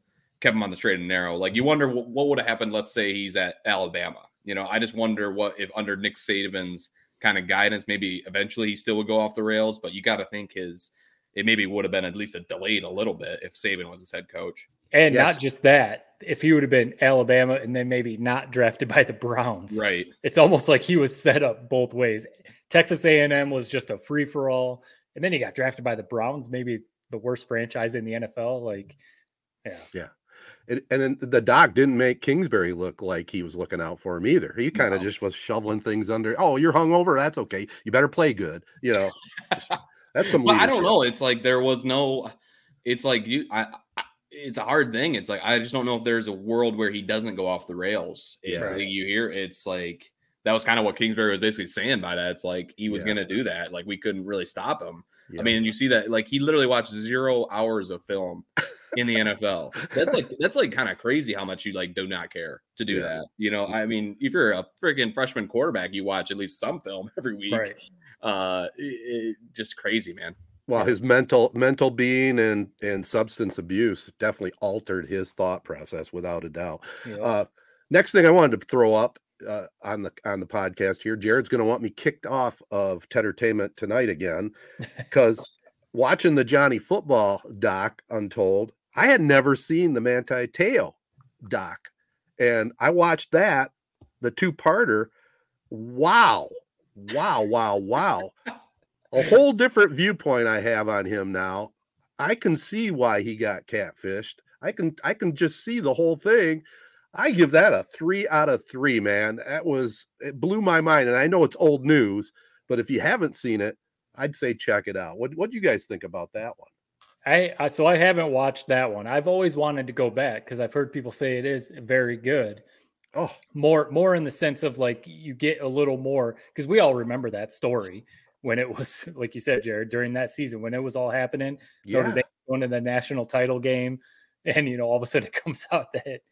kept him on the straight and narrow. Like you wonder what, what would have happened. Let's say he's at Alabama. You know, I just wonder what if under Nick Saban's kind of guidance, maybe eventually he still would go off the rails, but you got to think his it maybe would have been at least a delayed a little bit if Saban was his head coach. And yes. Not just that, if he would have been Alabama and then maybe not drafted by the Browns. Right. It's almost like he was set up both ways. Texas A and M was just a free-for-all, and then he got drafted by the Browns, maybe the worst franchise in the N F L. Like, yeah. Yeah. And, and then the doc didn't make Kingsbury look like he was looking out for him either. He kind of no. just was shoveling things under. Oh, you're hungover. That's okay. You better play good. You know, just, that's some. Well, I don't know. It's like there was no. It's like you. I, I. It's a hard thing. It's like I just don't know if there's a world where he doesn't go off the rails. It's yeah. like you hear. It's like that was kind of what Kingsbury was basically saying by that. It's like he was yeah. going to do that. Like we couldn't really stop him. Yeah. I mean, you see that. Like he literally watched zero hours of film. In the N F L, that's like that's like kind of crazy how much you like do not care to do yeah. that. You know, I mean, if you're a freaking freshman quarterback, you watch at least some film every week. Right. Uh, it, it, just crazy, man. Well, his mental mental being and and substance abuse definitely altered his thought process without a doubt. Yeah. Uh, next thing I wanted to throw up uh, on the on the podcast here, Jared's going to want me kicked off of Tedtertainment tonight again because watching the Johnny Football doc Untold. I had never seen the Manti Te'o doc, and I watched that, the two-parter. Wow, wow, wow, wow. A whole different viewpoint I have on him now. I can see why he got catfished. I can I can just see the whole thing. I give that a three out of three, man. That was it blew my mind, and I know it's old news, but if you haven't seen it, I'd say check it out. What what do you guys think about that one? I so I haven't watched that one. I've always wanted to go back because I've heard people say it is very good. Oh, more more in the sense of like you get a little more because we all remember that story when it was like you said, Jared, during that season when it was all happening. Yeah, Notre Dame going to the national title game, and you know all of a sudden it comes out that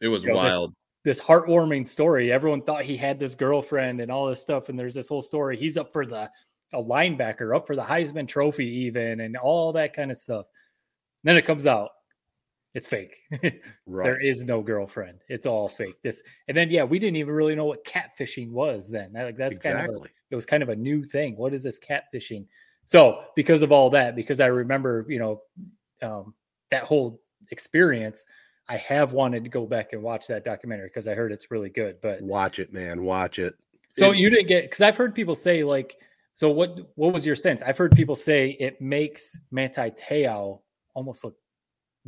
it was you know, wild. This, this heartwarming story. Everyone thought he had this girlfriend and all this stuff, and there's this whole story. He's up for the. a linebacker up for the Heisman Trophy even, and all that kind of stuff. And then it comes out. It's fake. Right. There is no girlfriend. It's all fake. This. And then, yeah, we didn't even really know what catfishing was then. Like that's exactly. kind of, a, it was kind of a new thing. What is this catfishing? So because of all that, because I remember, you know, um, that whole experience, I have wanted to go back and watch that documentary because I heard it's really good, but watch it, man, watch it. So it, you didn't get, cause I've heard people say like, So what what was your sense? I've heard people say it makes Manti Te'o almost look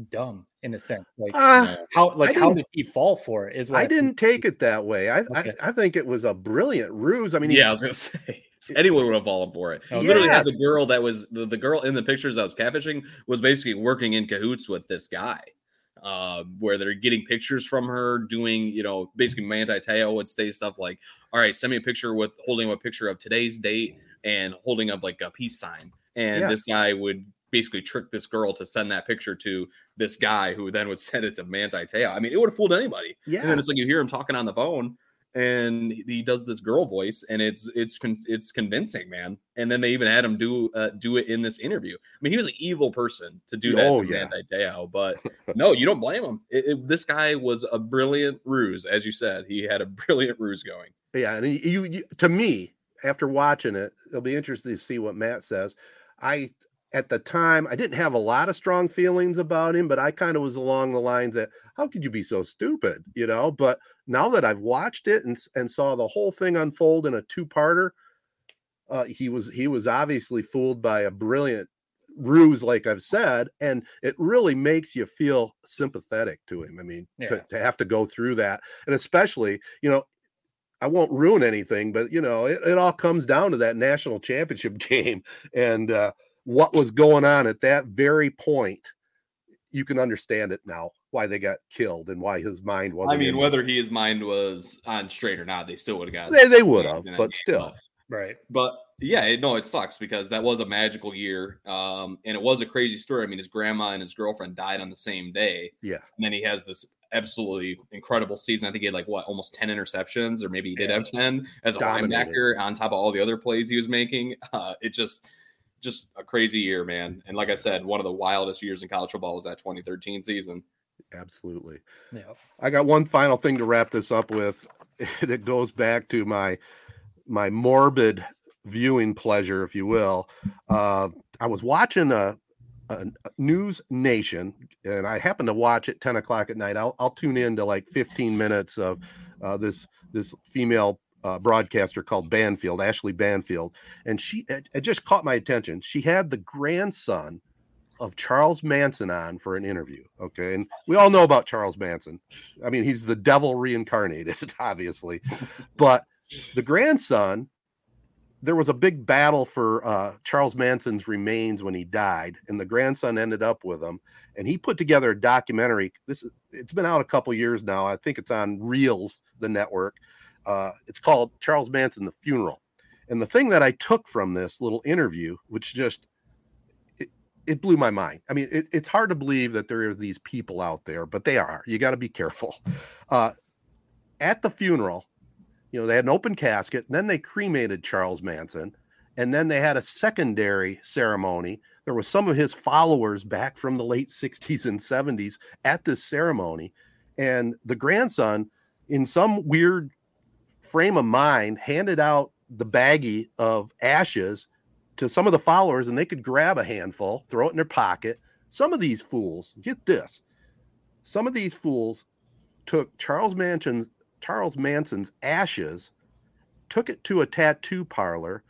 dumb in a sense. Like uh, how like how did he fall for it? Is what I, I didn't take it that way. I, okay. I I think it was a brilliant ruse. I mean, yeah, he, I was gonna say anyone would have fallen for it. Okay. Literally, yes. Has a girl that was the, the girl in the pictures I was catfishing was basically working in cahoots with this guy, uh, where they're getting pictures from her, doing you know basically Manti Te'o would say stuff like, "All right, send me a picture with holding a picture of today's date." And holding up like a peace sign. And yes. This guy would basically trick this girl to send that picture to this guy who then would send it to Manti Te'o. I mean, it would have fooled anybody. Yeah. And then it's like you hear him talking on the phone and he does this girl voice and it's it's it's convincing, man. And then they even had him do uh, do it in this interview. I mean, he was an evil person to do that oh, to yeah. Manti Te'o, but no, you don't blame him. It, it, this guy was a brilliant ruse. As you said, he had a brilliant ruse going. Yeah, and you, you to me, after watching it, it'll be interesting to see what Matt says. I, at the time, I didn't have a lot of strong feelings about him, but I kind of was along the lines that, how could you be so stupid, you know? But now that I've watched it and, and saw the whole thing unfold in a two-parter, uh, he was he was obviously fooled by a brilliant ruse, like I've said, and it really makes you feel sympathetic to him. I mean, yeah. to, to have to go through that, and especially, you know, I won't ruin anything, but you know, it, it all comes down to that national championship game and uh, what was going on at that very point. You can understand it now, why they got killed and why his mind wasn't. I mean, whether he, his mind was on straight or not, they still would have got. They, they would have, but still. Right. But yeah, it, no, it sucks because that was a magical year. Um, and it was a crazy story. I mean, his grandma and his girlfriend died on the same day. Yeah. And then he has this absolutely incredible season. I think he had like what almost ten interceptions, or maybe he did yeah. have ten as a Dominated. linebacker on top of all the other plays he was making. Uh, it just, just a crazy year, man. And like I said, one of the wildest years in college football was that twenty thirteen season. Absolutely. Yeah. I got one final thing to wrap this up with. It goes back to my, my morbid viewing pleasure, if you will. Uh, I was watching a, a News Nation, and I happened to watch at ten o'clock at night. I'll, I'll tune in to like fifteen minutes of uh, this this female uh, broadcaster called Banfield, Ashley Banfield, and she it, it just caught my attention. She had the grandson of Charles Manson on for an interview. Okay. And we all know about Charles Manson. I mean, he's the devil reincarnated, obviously, but the grandson, there was a big battle for uh, Charles Manson's remains when he died, and the grandson ended up with him, and he put together a documentary. This is, it's been out a couple years now. I think it's on Reels, the network. Uh, it's called Charles Manson, The Funeral. And the thing that I took from this little interview, which just, it blew my mind. I mean, it, it's hard to believe that there are these people out there, but they are. You got to be careful. Uh, at the funeral, you know, they had an open casket, and then they cremated Charles Manson, and then they had a secondary ceremony. There were some of his followers back from the late sixties and seventies at this ceremony, and the grandson, in some weird frame of mind, handed out the baggie of ashes to some of the followers, and they could grab a handful, throw it in their pocket. Some of these fools, get this, some of these fools took Charles Manson's, Charles Manson's ashes, took it to a tattoo parlor,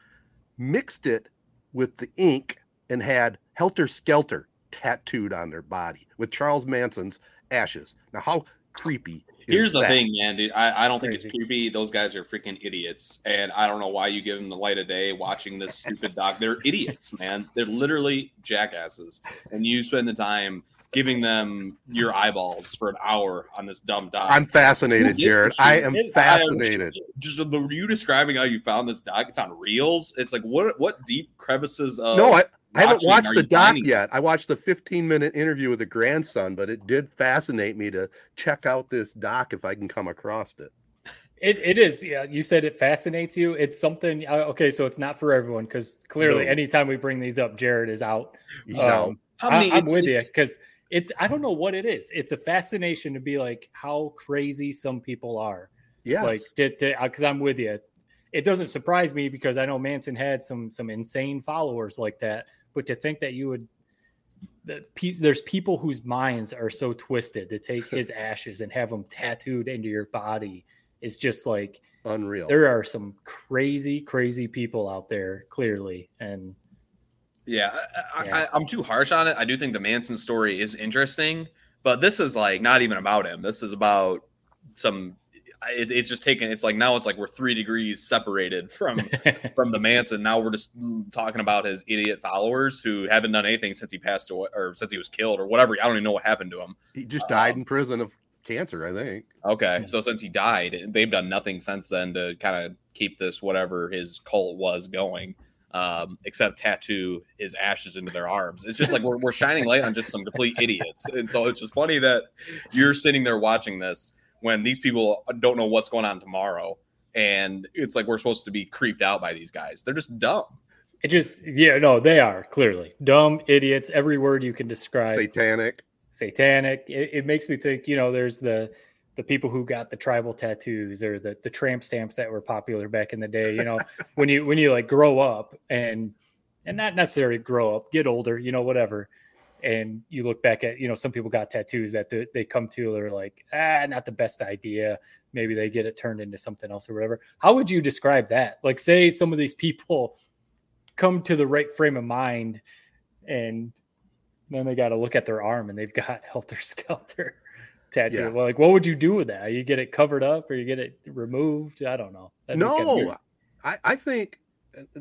mixed it with the ink, and had Helter Skelter tattooed on their body with Charles Manson's ashes. Now, how creepy is that? Here's the thing, man, dude. I, I don't think it's creepy. Those guys are freaking idiots, and I don't know why you give them the light of day watching this stupid doc. They're idiots, man. They're literally jackasses, and you spend the time giving them your eyeballs for an hour on this dumb doc. I'm fascinated, Jared. I am fascinated. Just the, you describing how you found this doc. It's on Reels. It's like what what deep crevices of no. I, I haven't watched the doc yet. I watched the fifteen-minute interview with the grandson, but it did fascinate me to check out this doc if I can come across it. It it is, yeah. You said it fascinates you. It's something. Uh, okay, so it's not for everyone because clearly, no. anytime we bring these up, Jared is out. No. Um, I, I'm with you because it's. I don't know what it is. It's a fascination to be like how crazy some people are. Yes. Like because I'm with you. It doesn't surprise me because I know Manson had some some insane followers like that. But to think that you would, that pe- there's people whose minds are so twisted to take his ashes and have them tattooed into your body is just like unreal. There are some crazy, crazy people out there, clearly. And yeah, I, yeah. I, I'm too harsh on it. I do think the Manson story is interesting, but this is like not even about him. This is about some. It, it's just taken. It's like now it's like we're three degrees separated from from the Manson. Now we're just talking about his idiot followers who haven't done anything since he passed away or since he was killed or whatever. I don't even know what happened to him. He just died um, in prison of cancer, I think. Okay, so since he died, they've done nothing since then to kind of keep this whatever his cult was going, um, except tattoo his ashes into their arms. It's just like we're we're shining light on just some complete idiots, and so it's just funny that you're sitting there watching this when these people don't know what's going on tomorrow. And it's like we're supposed to be creeped out by these guys. They're just dumb. It just, yeah, no, they are clearly dumb idiots. Every word you can describe. Satanic. Satanic. It, it makes me think, you know, there's the the people who got the tribal tattoos or the, the tramp stamps that were popular back in the day. You know, when you when you like grow up and and not necessarily grow up, get older, you know, whatever. And you look back at, you know, some people got tattoos that they, they come to, they're like, ah, not the best idea. Maybe they get it turned into something else or whatever. How would you describe that? Like, say some of these people come to the right frame of mind and then they got to look at their arm and they've got Helter Skelter tattoo. Yeah. Well, like, what would you do with that? You get it covered up or you get it removed? I don't know. That'd no, I, I think.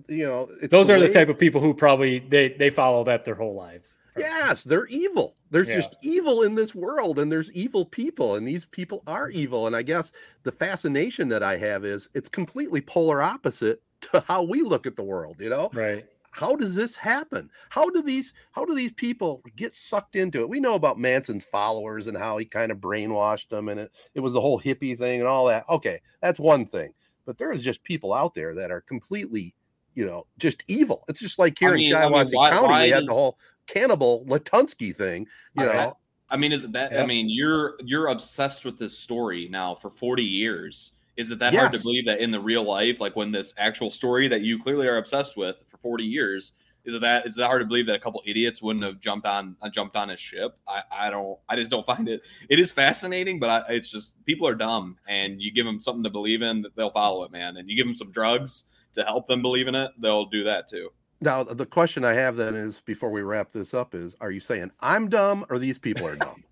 You know, it's those the are way. the type of people who probably they they follow that their whole lives. Yes, they're evil. There's yeah. just evil in this world, and there's evil people, and these people are evil. And I guess the fascination that I have is it's completely polar opposite to how we look at the world. You know, right? How does this happen? How do these how do these people get sucked into it? We know about Manson's followers and how he kind of brainwashed them, and it it was the whole hippie thing and all that. Okay, that's one thing, but there's just people out there that are completely, you know, just evil. It's just like here I mean, in Shiawassee I mean, why, County, why we had is, the whole cannibal Latunsky thing, you know. Right. I mean, is it that, yeah. I mean, you're, you're obsessed with this story now for forty years. Is it that yes. hard to believe that in the real life, like when this actual story that you clearly are obsessed with for forty years Is it that is it that hard to believe that a couple idiots wouldn't have jumped on jumped on his ship? I, I don't I just don't find it. It is fascinating, but I, it's just people are dumb, and you give them something to believe in, they'll follow it, man. And you give them some drugs to help them believe in it, they'll do that too. Now, the question I have then is, before we wrap this up, is are you saying I'm dumb or these people are dumb?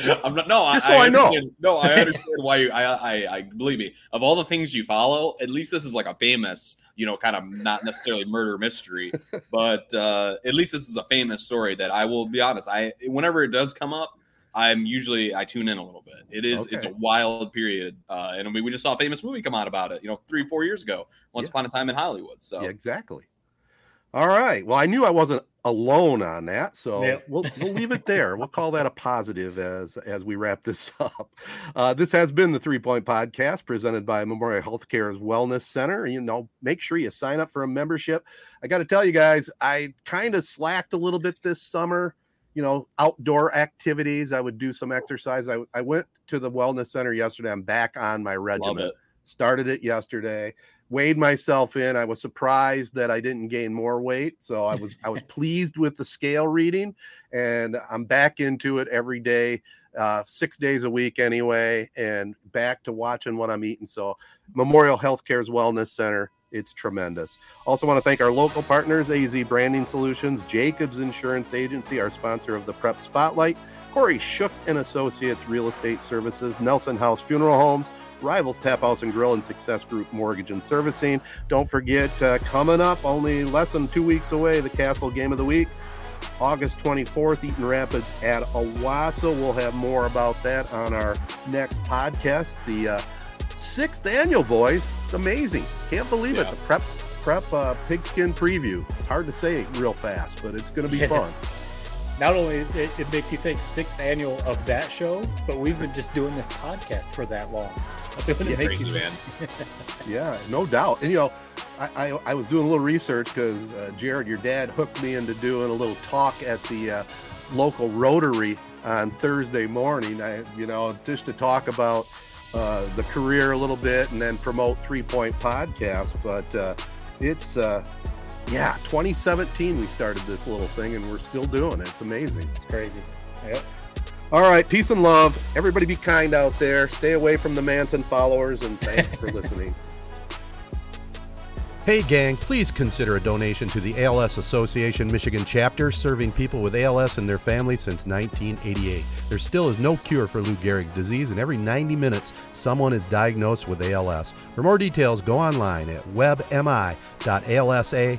I'm not. No, Just I, so I, I know. No, I understand why you. I, I, I believe me. Of all the things you follow, at least this is like a famous, you know, kind of not necessarily murder mystery, but uh, at least this is a famous story that I will be honest. I whenever it does come up, I'm usually I tune in a little bit. It is okay. It's a wild period, uh, and we we just saw a famous movie come out about it. You know, three four years ago, Once yeah. Upon a Time in Hollywood. So yeah, exactly. All right. Well, I knew I wasn't alone on that, so yep. we'll we'll leave it there. We'll call that a positive as as we wrap this up. Uh, this has been the Three Point Podcast presented by Memorial Healthcare's Wellness Center. You know, make sure you sign up for a membership. I got to tell you guys, I kind of slacked a little bit this summer. You know, outdoor activities. I would do some exercise. I I went to the Wellness Center yesterday. I'm back on my regimen. Started it yesterday. Weighed myself in. I was surprised that I didn't gain more weight. So I was I was pleased with the scale reading, and I'm back into it every day, uh, six days a week anyway, and back to watching what I'm eating. So Memorial Healthcare's Wellness Center, it's tremendous. Also want to thank our local partners, A Z Branding Solutions, Jacobs Insurance Agency, our sponsor of the Prep Spotlight, Corey Shook and Associates Real Estate Services, Nelson House Funeral Homes, Rivals Tap House and Grill, and Success Group Mortgage and Servicing. Don't forget, uh, coming up, only less than two weeks away, the Castle Game of the Week, August twenty-fourth, Eaton Rapids at Owasso. We'll have more about that on our next podcast. The uh, sixth annual, boys. It's amazing. Can't believe yeah. it. The prep, prep uh, pigskin preview. Hard to say real fast, but it's going to be fun. Not only it, it makes you think sixth annual of that show, but we've been just doing this podcast for that long. That's what it yeah, makes you, man. Yeah, no doubt. And, you know, I, I, I was doing a little research because, uh, Jared, your dad hooked me into doing a little talk at the uh, local Rotary on Thursday morning, I, you know, just to talk about uh, the career a little bit and then promote Three Point Podcast. But uh, it's... Uh, Yeah, twenty seventeen we started this little thing, and we're still doing it. It's amazing. It's crazy. Yep. All right, peace and love. Everybody be kind out there. Stay away from the Manson followers, and thanks for listening. Hey, gang, please consider a donation to the A L S Association Michigan chapter, serving people with A L S and their families since nineteen eighty-eight. There still is no cure for Lou Gehrig's disease, and every ninety minutes, someone is diagnosed with A L S. For more details, go online at webmi dot alsa